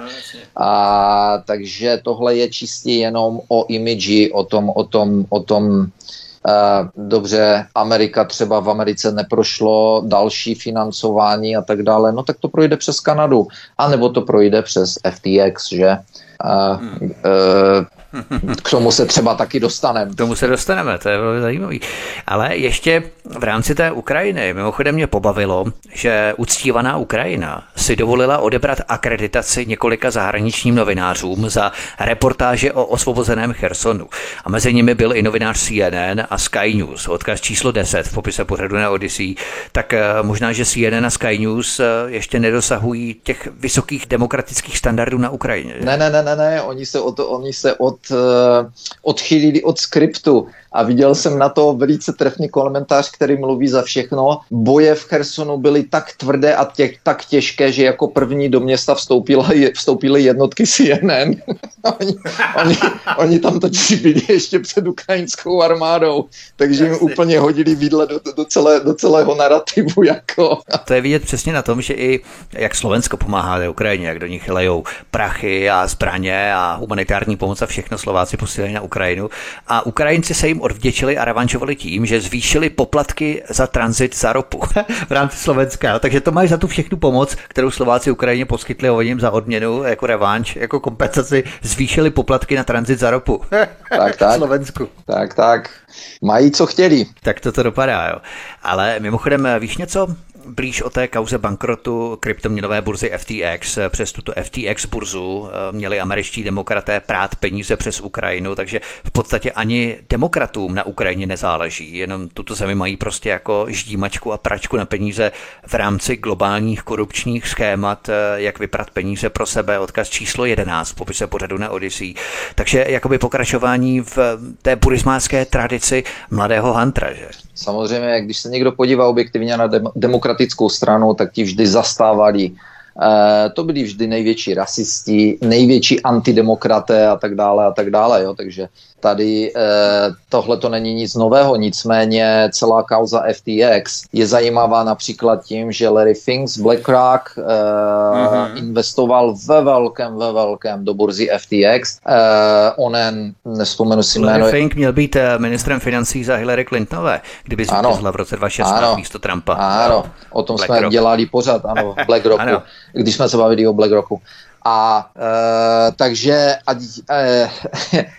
A takže tohle je čistě jenom o imidži, o tom, o tom, o tom dobře, Amerika třeba v Americe neprošlo další financování a tak dále, no tak to projde přes Kanadu, anebo to projde přes F T X, že? Hmm. K tomu se třeba taky dostaneme. K tomu se dostaneme, to je velmi zajímavý. Ale ještě v rámci té Ukrajiny, mimochodem mě pobavilo, že uctívaná Ukrajina si dovolila odebrat akreditaci několika zahraničním novinářům za reportáže o osvobozeném Chersonu. A mezi nimi byl i novinář C N N a Sky News, odkaz číslo deset v popise pořadu na Odyssey. Tak možná, že C N N a Sky News ještě nedosahují těch vysokých demokratických standardů na Ukrajině. Ne, ne, ne, ne, ne. Oni se o to, oni se od odchýlili od skriptu a viděl jsem na to velice trefný komentář, který mluví za všechno. Boje v Chersonu byly tak tvrdé a tě, tak těžké, že jako první do města vstoupila, vstoupily jednotky C N N. oni, oni, oni tam totiž byli ještě před ukrajinskou armádou, takže jim úplně hodili vidle do, do, celé, do celého narrativu. Jako. To je vidět přesně na tom, že i jak Slovensko pomáhá té Ukrajině, jak do nich lejou prachy a zbraně a humanitární pomoc a všechno Slováci posílají na Ukrajinu. A Ukrajinci se jim odvděčili a revančovali tím, že zvýšili poplatky za tranzit za ropu v rámci Slovenska. Takže to máš za tu všechnu pomoc, kterou Slováci Ukrajině poskytli, oni jim za odměnu jako revanč, jako kompenzaci zvýšili poplatky na tranzit za ropu. Tak, tak. Slovensku. Tak, tak. Mají, co chtěli. Tak to to dopadá, jo. Ale mimochodem, víš něco? Blíž o té kauze bankrotu kryptoměnové burzy F T X. Přes tuto F T X burzu měli američtí demokraté prát peníze přes Ukrajinu, takže v podstatě ani demokratům na Ukrajině nezáleží, jenom tuto zemi mají prostě jako ždímačku a pračku na peníze v rámci globálních korupčních schémat, jak vyprat peníze pro sebe, odkaz číslo jedenáct v popise pořadu na Odyssey. Takže jakoby pokračování v té burismácké tradici mladého Huntera, že? Samozřejmě, když se někdo podívá objektivně na dem- demokratickou stranu, tak ti vždy zastávali. E, to byli vždy největší rasisti, největší antidemokraté a tak dále a tak dále. Jo. Takže tady e, tohle to není nic nového, nicméně celá kauza F T X je zajímavá například tím, že Larry Fink z BlackRock e, mm-hmm. investoval ve velkém, ve velkém do burzy F T X. E, onen, nevzpomenu si jméno. Larry Fink měl být ministrem financí za Hillary Clintonové, kdyby zvítězila v roce dva tisíce šestnáct místo Trumpa. Ano, o tom Black jsme Rock. dělali pořád, ano, v BlackRocku, ano. Když jsme se bavili o BlackRocku. A e, takže a, e,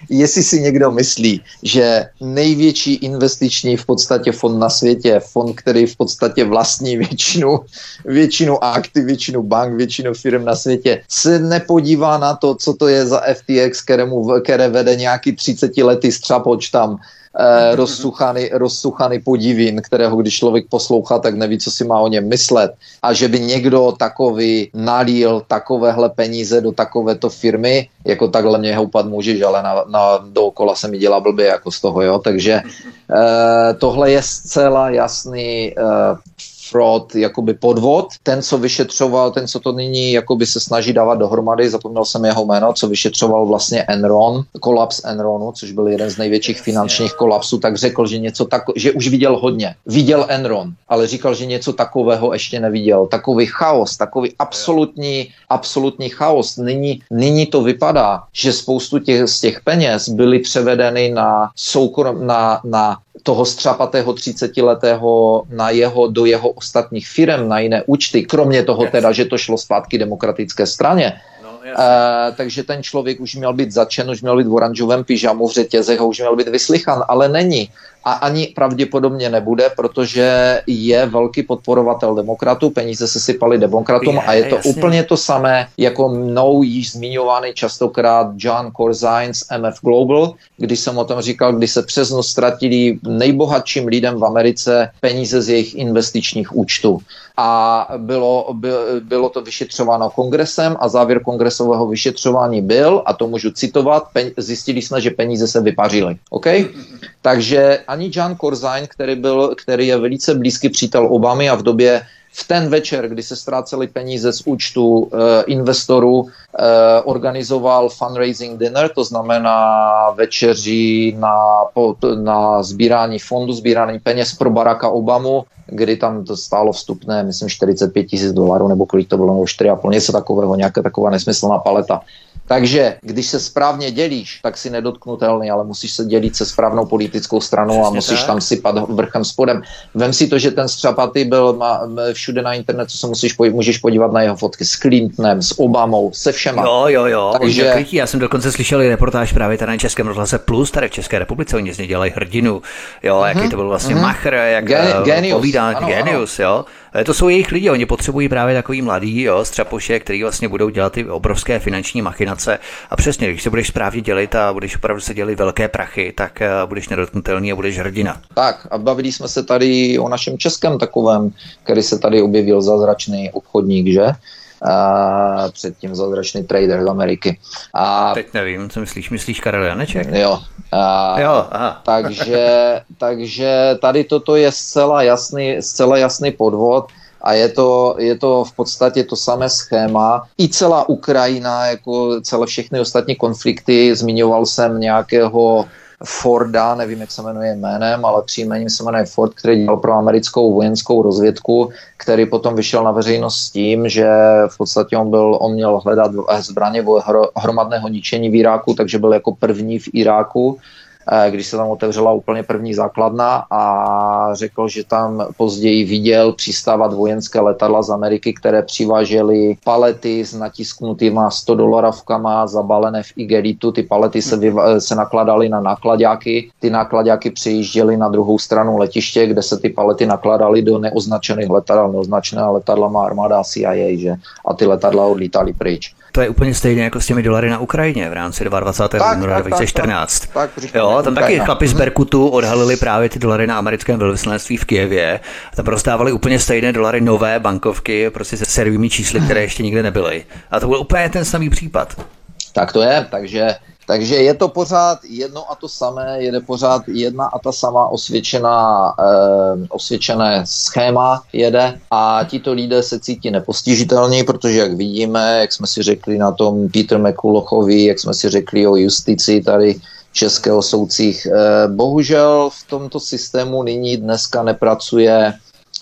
jestli si někdo myslí, že největší investiční v podstatě fond na světě, fond, který v podstatě vlastní většinu, většinu aktiv, většinu bank, většinu firm na světě, se nepodívá na to, co to je za F T X, kterému, které vede nějaký třicetiletý střapoč tam, Eh, rozsuchaný, rozsuchaný podivín, kterého když člověk poslouchá, tak neví, co si má o něm myslet. A že by někdo takový nalil takovéhle peníze do takovéto firmy, jako takhle mě houpat můžeš, ale na, na, dookola se mi dělá blbě jako z toho, jo. Takže eh, tohle je zcela jasný eh, fraud, jakoby podvod. Ten, co vyšetřoval, ten, co to nyní jakoby se snaží dávat dohromady, zapomněl jsem jeho jméno, co vyšetřoval vlastně Enron, kolaps Enronu, což byl jeden z největších finančních kolapsů, tak řekl, že něco tako, že už viděl hodně. Viděl Enron, ale říkal, že něco takového ještě neviděl. Takový chaos, takový absolutní, absolutní chaos. Nyní, nyní to vypadá, že spoustu těch, z těch peněz byly převedeny na soukrom, na, na toho střapatého třicetiletého na jeho, do jeho ostatních firem, na jiné účty, kromě toho teda, že to šlo zpátky demokratické straně. Uh, takže ten člověk už měl být začen, už měl být v oranžovém pyžamu, v řetězech a už měl být vyslychan, ale není. A ani pravděpodobně nebude, protože je velký podporovatel demokratů, peníze se sypaly demokratům je, a je to jasný. Úplně to samé, jako mnou již zmiňovaný častokrát John Corzine z M F Global, když jsem o tom říkal, když se přes noc ztratili nejbohatším lidem v Americe peníze z jejich investičních účtů. A bylo, by, bylo to vyšetřováno kongresem a závěr kongresového vyšetřování byl, a to můžu citovat, peň, zjistili jsme, že peníze se vypařily. Okay? Takže ani John Corzine, který, byl, který je velice blízký přítel Obamy a v době, v ten večer, kdy se ztrácely peníze z účtu uh, investorů, uh, organizoval fundraising dinner, to znamená večeři na, na sbírání fondu, sbírání peněz pro Baracka Obamu, kdy tam to stálo vstupné, myslím, čtyřicet pět tisíc dolarů, nebo kolik to bylo, nebo čtyři a půl, něco takového, nějaká taková nesmyslná paleta. Takže když se správně dělíš, tak si nedotknutelný, ale musíš se dělit se správnou politickou stranou. Přesně a musíš tak. Tam sypat vrchem spodem. Vem si to, že ten Střapatý byl má, všude na internetu, se musíš podívat, můžeš podívat na jeho fotky s Clintonem, s Obamou, se všema. Jo, jo, jo. Takže... Já jsem dokonce slyšel i reportáž právě tady na Českém rozhlase Plus, tady v České republice, oni z něj dělají hrdinu, jo, mm-hmm. jaký to byl vlastně mm-hmm. machr, jak Gen- povídá ano, genius, ano. jo. To jsou jejich lidi, oni potřebují právě takový mladý, jo, střapoše, který vlastně budou dělat ty obrovské finanční machinace. A přesně, když se budeš správně dělit a budeš opravdu se dělit velké prachy, tak budeš nedotknutelný a budeš hrdina. Tak, a bavili jsme se tady o našem českém takovém, který se tady objevil zázračný obchodník, že? A předtím zázračný trader z Ameriky. A... Teď nevím, co myslíš, myslíš Karel Janeček? Jo. A... jo aha. Takže, takže tady toto je zcela jasný, zcela jasný podvod a je to, je to v podstatě to samé schéma. I celá Ukrajina, jako celé všechny ostatní konflikty, zmiňoval jsem nějakého Forda, nevím, jak se jmenuje jménem, ale příjmením se jmenuje Ford, který dělal pro americkou vojenskou rozvědku, který potom vyšel na veřejnost s tím, že v podstatě on, byl, on měl hledat zbraně hromadného ničení v Iráku, takže byl jako první v Iráku, když se tam otevřela úplně první základna, a řekl, že tam později viděl přistávat vojenské letadla z Ameriky, které přivážely palety s natisknutýma sto dolarovkama zabalené v igelitu. Ty palety se, vyva- se nakladaly na nákladáky, ty nákladáky přijížděly na druhou stranu letiště, kde se ty palety nakladaly do neoznačených letadel. Neoznačená letadla má armáda C I A, že? A ty letadla odlítaly pryč. To je úplně stejné jako s těmi dolary na Ukrajině v rámci dvacátého druhého února dva tisíce čtrnáct. Tak, tak, tak, tak, jo, tam taky chlapi z Berkutu odhalili právě ty dolary na americkém velvyslanectví v Kyjevě. Tam rozdávali úplně stejné dolary, nové bankovky, prostě se servými čísly, které ještě nikde nebyly. A to byl úplně ten samý případ. Tak to je, takže... Takže je to pořád jedno a to samé, jede pořád jedna a ta sama osvědčená, eh, osvědčené schéma jede a tito lidé se cítí nepostižitelní, protože jak vidíme, jak jsme si řekli na tom Peter McCulloghovi, jak jsme si řekli o justici tady českého soudcích, eh, bohužel v tomto systému nyní dneska nepracuje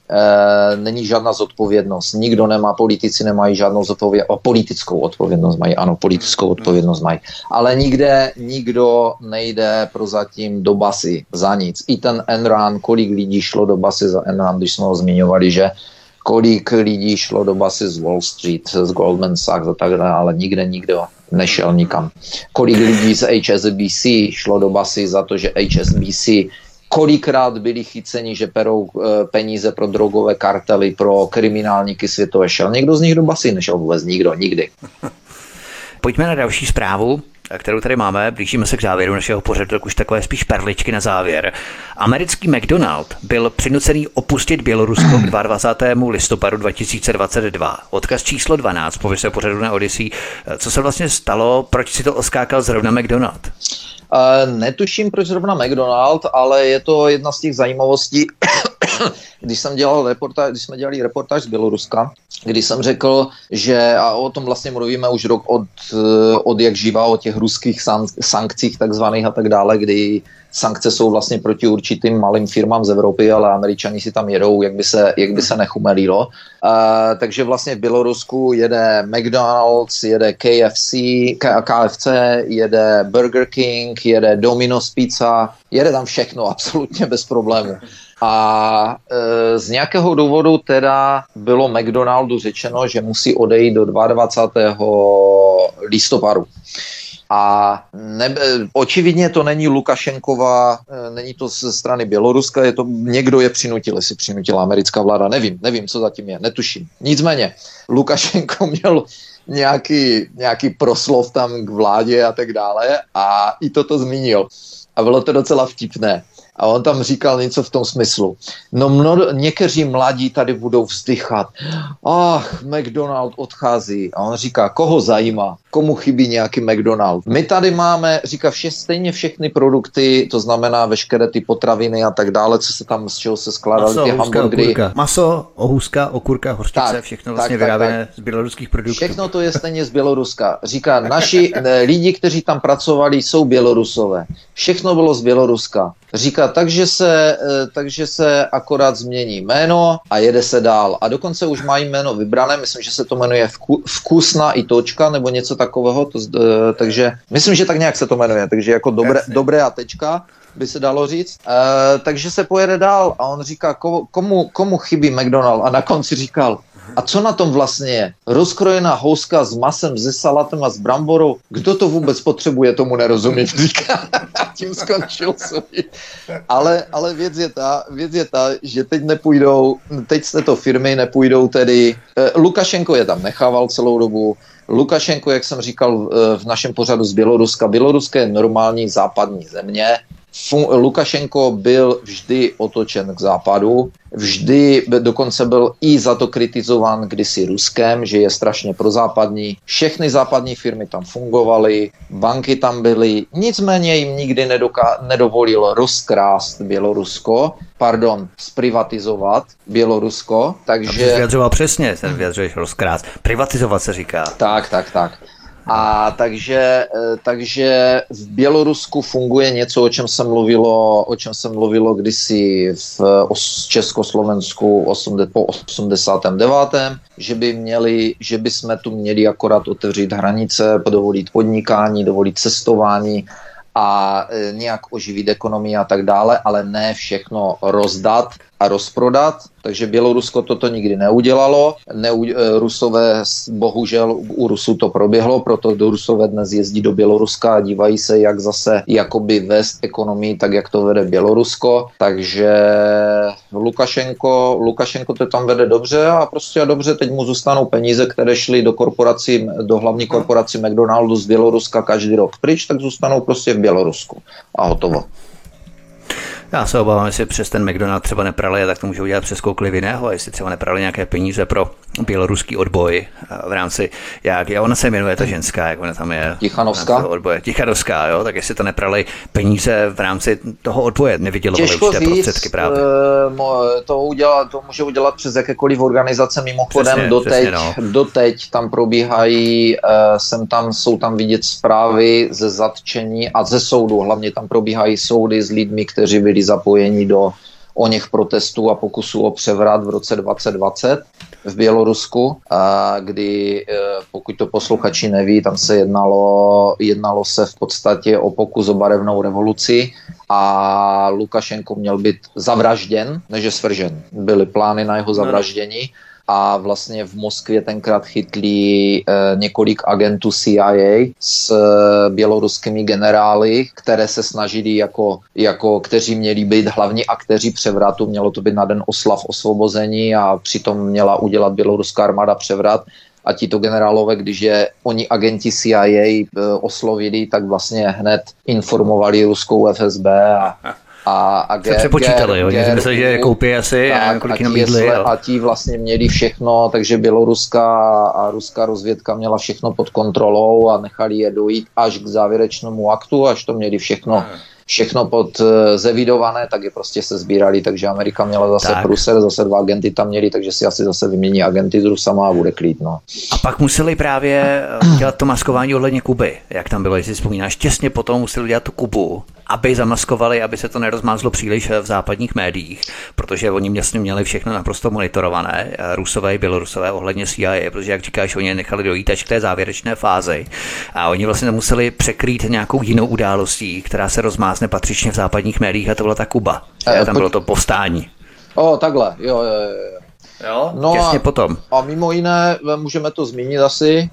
E, není žádná zodpovědnost. Nikdo nemá, politici nemají žádnou zodpovědnost. Politickou odpovědnost mají, ano, politickou odpovědnost mají. Ale nikde nikdo nejde prozatím do basy za nic. I ten Enron, kolik lidí šlo do basy za Enron, když jsme ho zmiňovali, že kolik lidí šlo do basy z Wall Street, z Goldman Sachs a tak dále, ale nikde nikdo nešel nikam. Kolik lidí z H S B C šlo do basy za to, že H S B C kolikrát byli chyceni, že perou e, peníze pro drogové kartely, pro kriminálníky světové, šel někdo z nich do basy, nešel vůbec nikdo, nikdy. Pojďme na další zprávu, kterou tady máme, blížíme se k závěru našeho pořadu, tak už takové spíš perličky na závěr. Americký McDonald's byl přinucený opustit Bělorusko k dvacátého druhého listopadu dva tisíce dvacet dva. Odkaz číslo dvanáct, pověste pořadu na Odyssey. Co se vlastně stalo, proč si to oskákal zrovna McDonald's? Uh, netuším, proč zrovna McDonald, ale je to jedna z těch zajímavostí, když, jsem dělal reportáž, když jsme dělali reportáž z Běloruska, kdy jsem řekl, že, a o tom vlastně mluvíme už rok od, od jak živá, o těch ruských sankcích takzvaných a tak dále, kdy sankce jsou vlastně proti určitým malým firmám z Evropy, ale Američani si tam jedou, jak by se, jak by se nechumelilo. Uh, takže vlastně v Bělorusku jede McDonald's, jede K F C, K- KFC, jede Burger King, jede Domino's Pizza, jede tam všechno absolutně bez problému. A e, z nějakého důvodu teda bylo McDonaldu řečeno, že musí odejít do dvacátého druhého listopadu. A nebe, očividně to není Lukašenkova, e, není to ze strany Běloruska, je to, někdo je přinutil, jestli přinutila americká vláda, nevím, nevím, co zatím je, netuším. Nicméně, Lukašenko měl nějaký, nějaký proslov tam k vládě a tak dále a i toto zmínil. A bylo to docela vtipné. A on tam říkal něco v tom smyslu. No mno, někteří mladí tady budou vzdychat. Ach, McDonald odchází. A on říká, koho zajímá? komu chybí nějaký McDonald's. My tady máme, říká, vše, stejně všechny produkty, to znamená veškeré ty potraviny a tak dále, co se tam, z čeho se skládaly ty hamburgery. Maso, ohuska, okurka, hořčice, tak, všechno vlastně vyráběné z běloruských produktů. Všechno to je stejně z Běloruska. Říká, naši ne, lidi, kteří tam pracovali, jsou Bělorusové. Všechno bylo z Běloruska. Říká, takže se, takže se akorát změní jméno a jede se dál. A dokonce už mají jméno vybrané, myslím, že se to jmenuje vku, Vkusná i točka nebo něco takového, to, takže myslím, že tak nějak se to jmenuje, takže jako dobré, dobré a tečka by se dalo říct, e, takže se pojede dál a on říká, ko, komu, komu chybí McDonald's a na konci říkal, a co na tom vlastně je? Rozkrojená houska s masem, se salátem a s bramborou? Kdo to vůbec potřebuje, tomu nerozumím, říká. Tím skončil svůj. Ale, ale věc, je ta, věc je ta, že teď nepůjdou, teď z této firmy nepůjdou tedy, eh, Lukašenko je tam nechával celou dobu, Lukašenko, jak jsem říkal eh, v našem pořadu z Běloruska, Bělorusko je normální západní země, Fun- Lukašenko byl vždy otočen k západu, vždy dokonce byl i za to kritizován kdysi Ruskem, že je strašně prozápadní. Všechny západní firmy tam fungovaly, banky tam byly, nicméně jim nikdy nedoka- nedovolil rozkrást Bělorusko, pardon, zprivatizovat Bělorusko, takže... A vyjadřoval přesně, ten vyjadřuješ rozkrást, privatizovat se říká. Tak, tak, tak. A takže, takže v Bělorusku funguje něco, o čem se mluvilo, o čem se mluvilo kdysi v Československu osmde, po osmdesátém devátém že by měli, že by jsme tu měli akorát otevřít hranice, dovolit podnikání, dovolit cestování a nějak oživit ekonomii a tak dále, ale ne všechno rozdat a rozprodat, takže Bělorusko toto nikdy neudělalo. Neu, Rusové, bohužel u Rusů to proběhlo, proto do Rusové dnes jezdí do Běloruska a dívají se, jak zase jakoby vést ekonomii, tak jak to vede Bělorusko. Takže Lukašenko, Lukašenko to tam vede dobře a prostě a dobře, teď mu zůstanou peníze, které šly do korporací, do hlavní korporací McDonaldu z Běloruska každý rok pryč, tak zůstanou prostě v Bělorusku a hotovo. Já se obávám, jestli přes ten McDonald's třeba neprali, tak to můžou dělat přes koukoliv jiného, jestli třeba neprali nějaké peníze pro běloruský odboj v rámci, jak ona se jmenuje, ta ženská, jak ona tam je. Tichanovská. Odboje. Tichanovská, jo, tak jestli to neprali peníze v rámci toho odboje, nevydělovali určité prostředky právě. To, udělá, to může udělat přes jakékoliv organizace, mimochodem doteď, no. doteď tam probíhají, sem tam, jsou tam vidět zprávy ze zatčení a ze soudu, hlavně tam probíhají soudy s lidmi, kteří byli zapojeni do o něch protestů a pokusů o převrat v roce dvacet dvacet v Bělorusku, kdy, pokud to posluchači neví, tam se jednalo, jednalo se v podstatě o pokus o barevnou revoluci a Lukašenko měl být zavražděn, než svržen. Byly plány na jeho zavraždění a vlastně v Moskvě tenkrát chytli e, několik agentů C I A s e, běloruskými generály, které se snažili jako, jako kteří měli být hlavní aktéři převratu, mělo to být na den oslav osvobození a přitom měla udělat běloruská armáda převrat. A tito generálové, když je oni agenti C I A e, oslovili, tak vlastně hned informovali ruskou F S B a A, a se přepočítali, oni si mysleli, že koupí asi tak, a kolik jenom jídli. A ti vlastně měli všechno, takže běloruská a ruská rozvědka měla všechno pod kontrolou a nechali je dojít až k závěrečnému aktu, až to měli všechno, všechno pod zevidované, tak je prostě se sbírali, takže Amerika měla zase tak. Pruser, zase dva agenty tam měli, takže si asi zase vymění agenty s Rusama a bude klid. No. A pak museli právě dělat to maskování ohledně Kuby, jak tam bylo, jestli si vzpomínáš, těsně potom museli udělat tu Kubu, aby zamaskovali, aby se to nerozmázlo příliš v západních médiích, protože oni vlastně měli všechno naprosto monitorované, Rusové i Bělorusové ohledně C I A, protože jak říkáš, oni je nechali dojít až k té závěrečné fázi a oni vlastně museli překrýt nějakou jinou událostí, která se rozmázne patřičně v západních médiích a to byla ta Kuba. A tam bylo to povstání. O, takhle, jo, jo, jo. Jo, no těsně a, potom. A mimo jiné, můžeme to zmínit asi,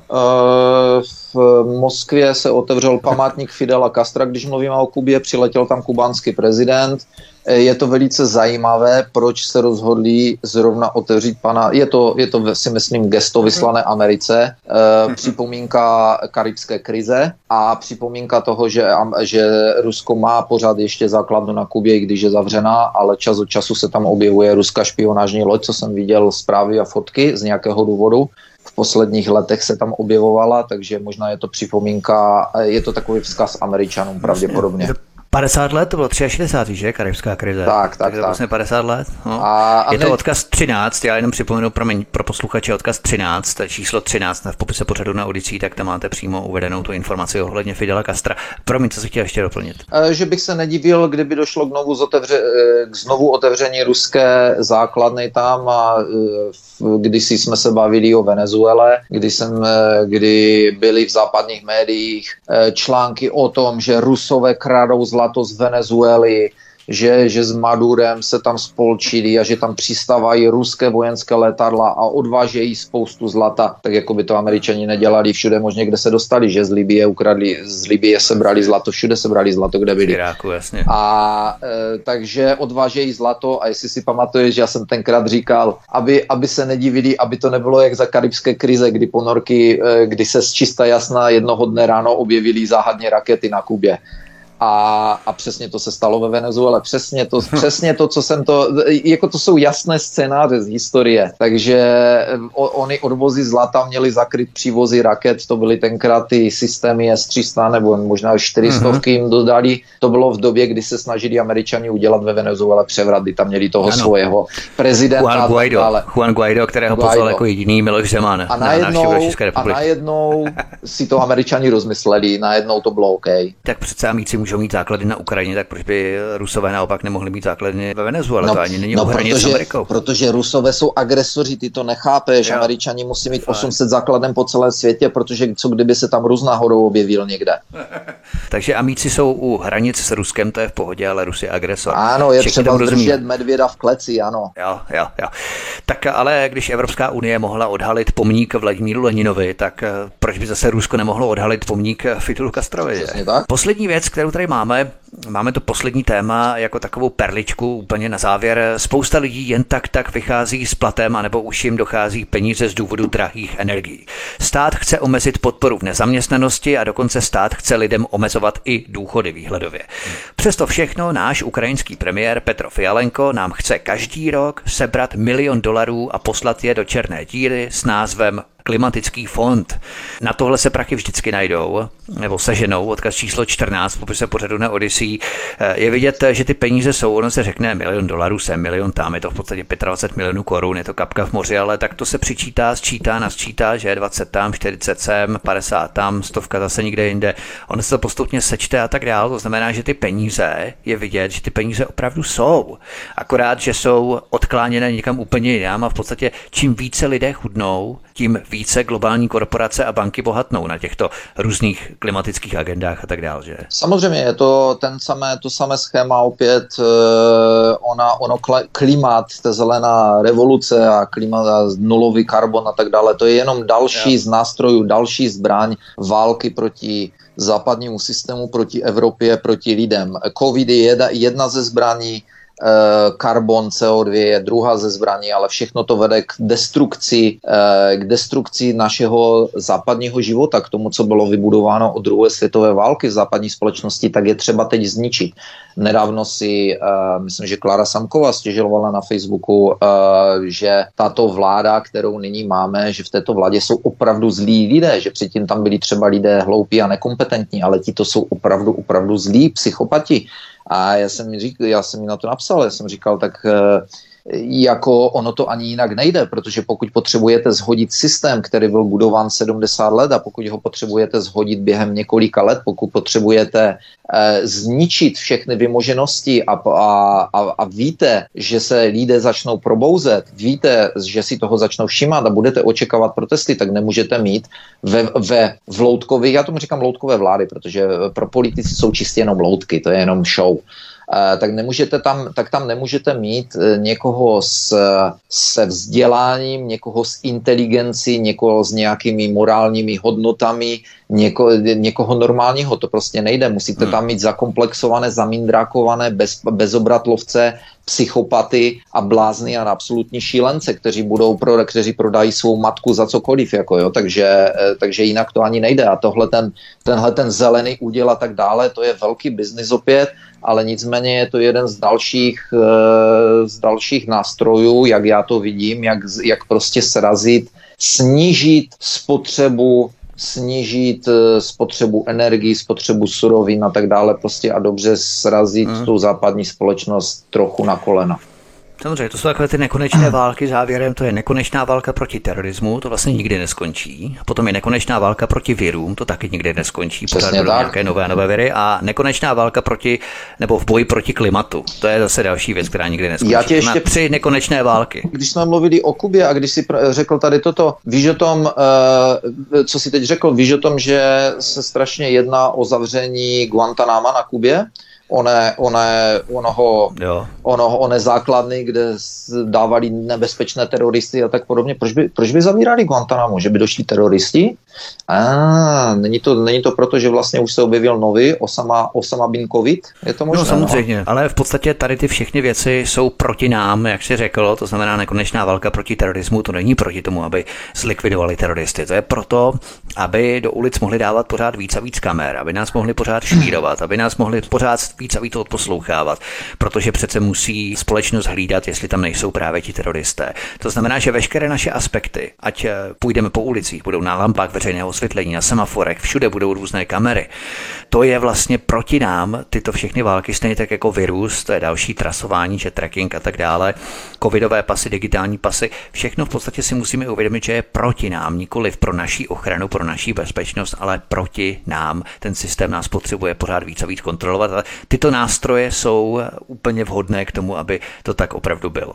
v Moskvě se otevřel památník Fidela Castra, když mluvíme o Kubě, přiletěl tam kubánský prezident. Je to velice zajímavé, proč se rozhodli zrovna otevřít pana, je to, je to si myslím gesto vyslané Americe, e, připomínka karibské krize a připomínka toho, že, že Rusko má pořád ještě základnu na Kubě, i když je zavřená, ale čas od času se tam objevuje ruská špionážní loď, co jsem viděl zprávy a fotky z nějakého důvodu. v posledních letech se tam objevovala, takže možná je to připomínka, je to takový vzkaz Američanům pravděpodobně. padesát let, to bylo šedesát tři, že, karibská krize. Tak, tak, tak. To bylo vlastně padesát let. No. A, a je to odkaz třináct, já jenom připomenu, promiň, pro posluchače odkaz třináct, číslo třináct v popise pořadu na Odysee, tak tam máte přímo uvedenou tu informaci ohledně Fidela Castra. Promiň, co jsi chtěl ještě doplnit? Že bych se nedivil, kdyby došlo k znovu, zotevře, k znovu otevření ruské základny tam, a když jsme se bavili o Venezuele, kdy, jsem, kdy byly v západních médiích články o tom, že Rusové kradou zlato to z Venezuely, že, že s Madurem se tam spolčili a že tam přistávají ruské vojenské letadla a odvážejí spoustu zlata, tak jako by to Američani nedělali všude možně, kde se dostali, že z Libie ukradli, z Libie sebrali zlato, všude sebrali zlato, kde byli. Iráku, jasně. A e, takže odvážejí zlato, a jestli si pamatuješ, já jsem tenkrát říkal, aby, aby se nedivili, aby to nebylo jak za karibské krize, kdy ponorky, e, kdy se z čista jasna jednoho dne ráno objevily záhadně rakety na Kubě. A, a přesně to se stalo ve Venezuele, přesně to, přesně to, co jsem to, jako to jsou jasné scénáře z historie, takže o, oni odvozy zlata měli zakryt přívozy raket, to byly tenkrát ty systémy S tři sta nebo možná čtyři sta, mm-hmm. jim dodali, to bylo v době, kdy se snažili Američani udělat ve Venezuele převrat, kdy tam měli toho ano. svého prezidenta. Juan Guaido, ale, Juan Guaido, kterého Guaido. poslal jako jediný Miloš Zeman a najednou, na České republiky. A najednou si to Američani rozmysleli, najednou to bylo OK. Tak přece amíci můžou mít základny na Ukrajině, tak proč by Rusové naopak nemohli mít základny ve Venezuele? No, to ani není no, ohraně s Amerikou. Protože Rusové jsou agresoři, ty to nechápeš. Jo. Američani musí mít osm set základen po celém světě, protože co kdyby se tam Rus náhodou objevil někde. Takže amíci jsou u hranic s Ruskem, to je v pohodě, ale Rus je agresor. Ano, je Všichni třeba držet medvěda v kleci, ano. Jo, jo, jo. Tak ale když Evropská unie mohla odhalit pomník Vladimíru Leninovi, tak proč by zase Rusko nemohlo odhalit pomník Fidelu Castrovi? Poslední věc, kterou tady máme, máme to poslední téma jako takovou perličku úplně na závěr. Spousta lidí jen tak tak vychází s platem, anebo už jim dochází peníze z důvodu drahých energií. Stát chce omezit podporu v nezaměstnanosti a dokonce stát chce lidem omezovat i důchody výhledově. Přesto všechno náš ukrajinský premiér Petro Fialenko nám chce každý rok sebrat milion dolarů a poslat je do černé díry s názvem Klimatický fond. Na tohle se prachy vždycky najdou, nebo seženou, odkaz číslo čtrnáct, pokud se pořadu na Odysee. Je vidět, že ty peníze jsou, ono se řekne milion dolarů sem, milion tam, je to v podstatě dvacet pět milionů korun, je to kapka v moři, ale tak to se přičítá, sčítá, nasčítá, že je dvacet tam, čtyřicet sem, padesát tam, stovka zase nikde jinde. Ono se to postupně sečte a tak dál, to znamená, že ty peníze, je vidět, že ty peníze opravdu jsou. Akorát, že jsou odkláněné někam úplně jinam a v podstatě čím více lidé chudnou, tím více globální korporace a banky bohatnou na těchto různých klimatických agendách a tak dále, že? Samozřejmě je to ten samé, to samé schéma opět, ona, ono klimat, ta zelená revoluce a klimat a nulový karbon a tak dále, to je jenom další yeah. z nástrojů, další zbraň války proti západnímu systému, proti Evropě, proti lidem. COVID je jedna, jedna ze zbraní, karbon, C O dva je druhá ze zbraní, ale všechno to vede k destrukci, k destrukci našeho západního života, k tomu, co bylo vybudováno od druhé světové války v západní společnosti, tak je třeba teď zničit. Nedávno si, myslím, že Klára Samková stěžovala na Facebooku, že tato vláda, kterou nyní máme, že v této vládě jsou opravdu zlí lidé, že předtím tam byli třeba lidé hloupí a nekompetentní, ale ti to jsou opravdu, opravdu zlí psychopati. A já jsem, říkal, já jsem mi na to napsal, já jsem říkal, tak jako ono to ani jinak nejde, protože pokud potřebujete shodit systém, který byl budován sedmdesát let a pokud ho potřebujete shodit během několika let, pokud potřebujete eh, zničit všechny vymoženosti a, a, a, a víte, že se lidé začnou probouzet, víte, že si toho začnou všímat a budete očekávat protesty, tak nemůžete mít ve, ve v loutkovi, já tomu říkám loutkové vlády, protože pro politici jsou čistě jenom loutky, to je jenom show. Tak, nemůžete tam, tak tam nemůžete mít někoho s, se vzděláním, někoho s inteligencí, někoho s nějakými morálními hodnotami, něko, někoho normálního, to prostě nejde. Musíte tam mít zakomplexované, zamindrákované, bez, bezobratlovce, psychopaty a blázny a absolutní šílence, kteří budou pro, kteří prodají svou matku za cokoliv, jako jo, takže, takže jinak to ani nejde a tohle ten, tenhle ten zelený úděl a tak dále, to je velký biznis opět, ale nicméně je to jeden z dalších, z dalších nástrojů, jak já to vidím, jak, jak prostě srazit snížit spotřebu snížit spotřebu energii, spotřebu surovin a tak dále prostě a dobře srazit hmm. tu západní společnost trochu na kolena. Samozřejmě, to jsou takové ty nekonečné války, závěrem to je nekonečná válka proti terorismu, to vlastně nikdy neskončí. Potom je nekonečná válka proti virům, to taky nikdy neskončí, pořád budou nějaké nové a nové viry a nekonečná válka proti, nebo v boji proti klimatu, to je zase další věc, která nikdy neskončí. Já tě ještě... tři nekonečné války. Když jsme mluvili o Kubě a když jsi řekl tady toto, víš o tom, co jsi teď řekl, víš o tom, že se strašně jedná o zavření Guantanáma na Kubě? One, one, onoho, onoho, one základny, kde dávali nebezpečné teroristy a tak podobně. Proč by, proč by zavírali Guantanamo? Že by došli teroristi? A není to, není to proto, že vlastně už se objevil nový Osama, Osama bin Covid? Je to možné? No samozřejmě, no? Ale v podstatě tady ty všechny věci jsou proti nám, jak si řekl, to znamená nekonečná válka proti terorismu, to není proti tomu, aby zlikvidovali teroristy, to je proto, aby do ulic mohli dávat pořád víc a víc kamer, aby nás mohli pořád šmírovat, aby nás mohli pořád víc a víc odposlouchávat, protože přece musí společnost hlídat, jestli tam nejsou právě ti teroristé. To znamená, že veškeré naše aspekty, ať půjdeme po ulicích, budou na lampách veřejného osvětlení, na semaforech, všude budou různé kamery. To je vlastně proti nám tyto všechny války, stejně tak jako virus, to je další trasování, že tracking a tak dále, covidové pasy, digitální pasy, všechno v podstatě si musíme uvědomit, že je proti nám, nikoliv pro naši ochranu, pro naši bezpečnost, ale proti nám. Ten systém nás potřebuje pořád víc a víc kontrolovat. Tyto nástroje jsou úplně vhodné k tomu, aby to tak opravdu bylo.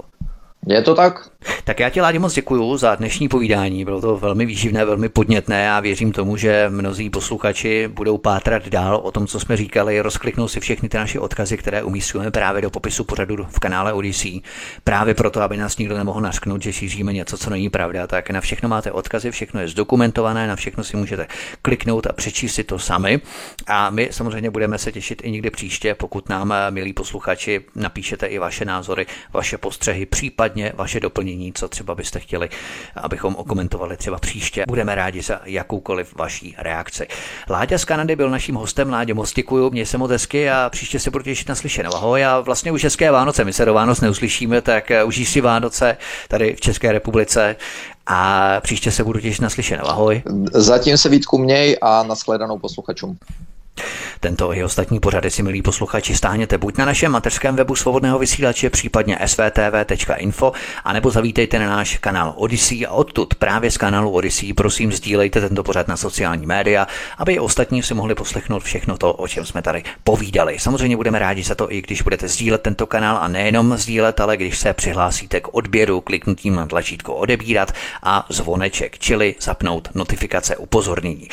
Je to tak? Tak já ti, Láďo, moc děkuju za dnešní povídání. Bylo to velmi výživné, velmi podnětné a věřím tomu, že mnozí posluchači budou pátrat dál o tom, co jsme říkali, rozkliknou si všechny ty naše odkazy, které umístujeme právě do popisu pořadu v kanále Odyssey. Právě proto, aby nás nikdo nemohl nařknout, že šíříme něco, co není pravda. Tak na všechno máte odkazy, všechno je zdokumentované, na všechno si můžete kliknout a přečíst si to sami. A my samozřejmě budeme se těšit i někdy příště, pokud nám, milí posluchači, napíšete i vaše názory, vaše postřehy, případně vaše doplnění, co třeba byste chtěli, abychom okomentovali třeba příště. Budeme rádi za jakoukoliv vaší reakci. Láďa z Kanady byl naším hostem. Láďo, moc děkuju, měj se moc hezky a příště se budu těšit na slyšenou. Ahoj a vlastně už hezké Vánoce, my se do Vánoc neuslyšíme, tak užij si Vánoce tady v České republice a příště se budu těšit na slyšenou. Ahoj. Zatím se, Vítku, měj a nashledanou posluchačům. Tento i ostatní pořady si, milí posluchači, stáhněte buď na našem mateřském webu Svobodného vysílače, případně s v t v tečka info, anebo zavítejte na náš kanál Odyssey a odtud právě z kanálu Odyssey prosím sdílejte tento pořad na sociální média, aby i ostatní si mohli poslechnout všechno to, o čem jsme tady povídali. Samozřejmě budeme rádi za to, i když budete sdílet tento kanál a nejenom sdílet, ale když se přihlásíte k odběru kliknutím na tlačítko odebírat a zvoneček, čili zapnout notifikace upozornění.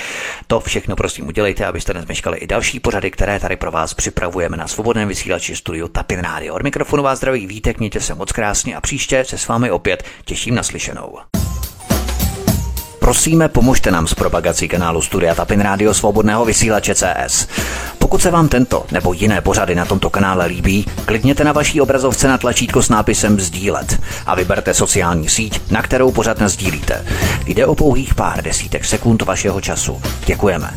To všechno prosím udělejte, abyste nezmeškali i další pořady, které tady pro vás připravujeme na Svobodném vysílači studiu Tapin Radio. Od mikrofonu vás zdraví Vítek, mějte se moc krásně a příště se s vámi opět těším na slyšenou. Prosíme, pomožte nám s propagací kanálu Studia Tapin Radio Svobodného vysílače C S. Pokud se vám tento nebo jiné pořady na tomto kanále líbí, klikněte na vaší obrazovce na tlačítko s nápisem sdílet a vyberte sociální síť, na kterou pořad nasdílíte. Jde o pouhých pár desítek sekund vašeho času. Děkujeme.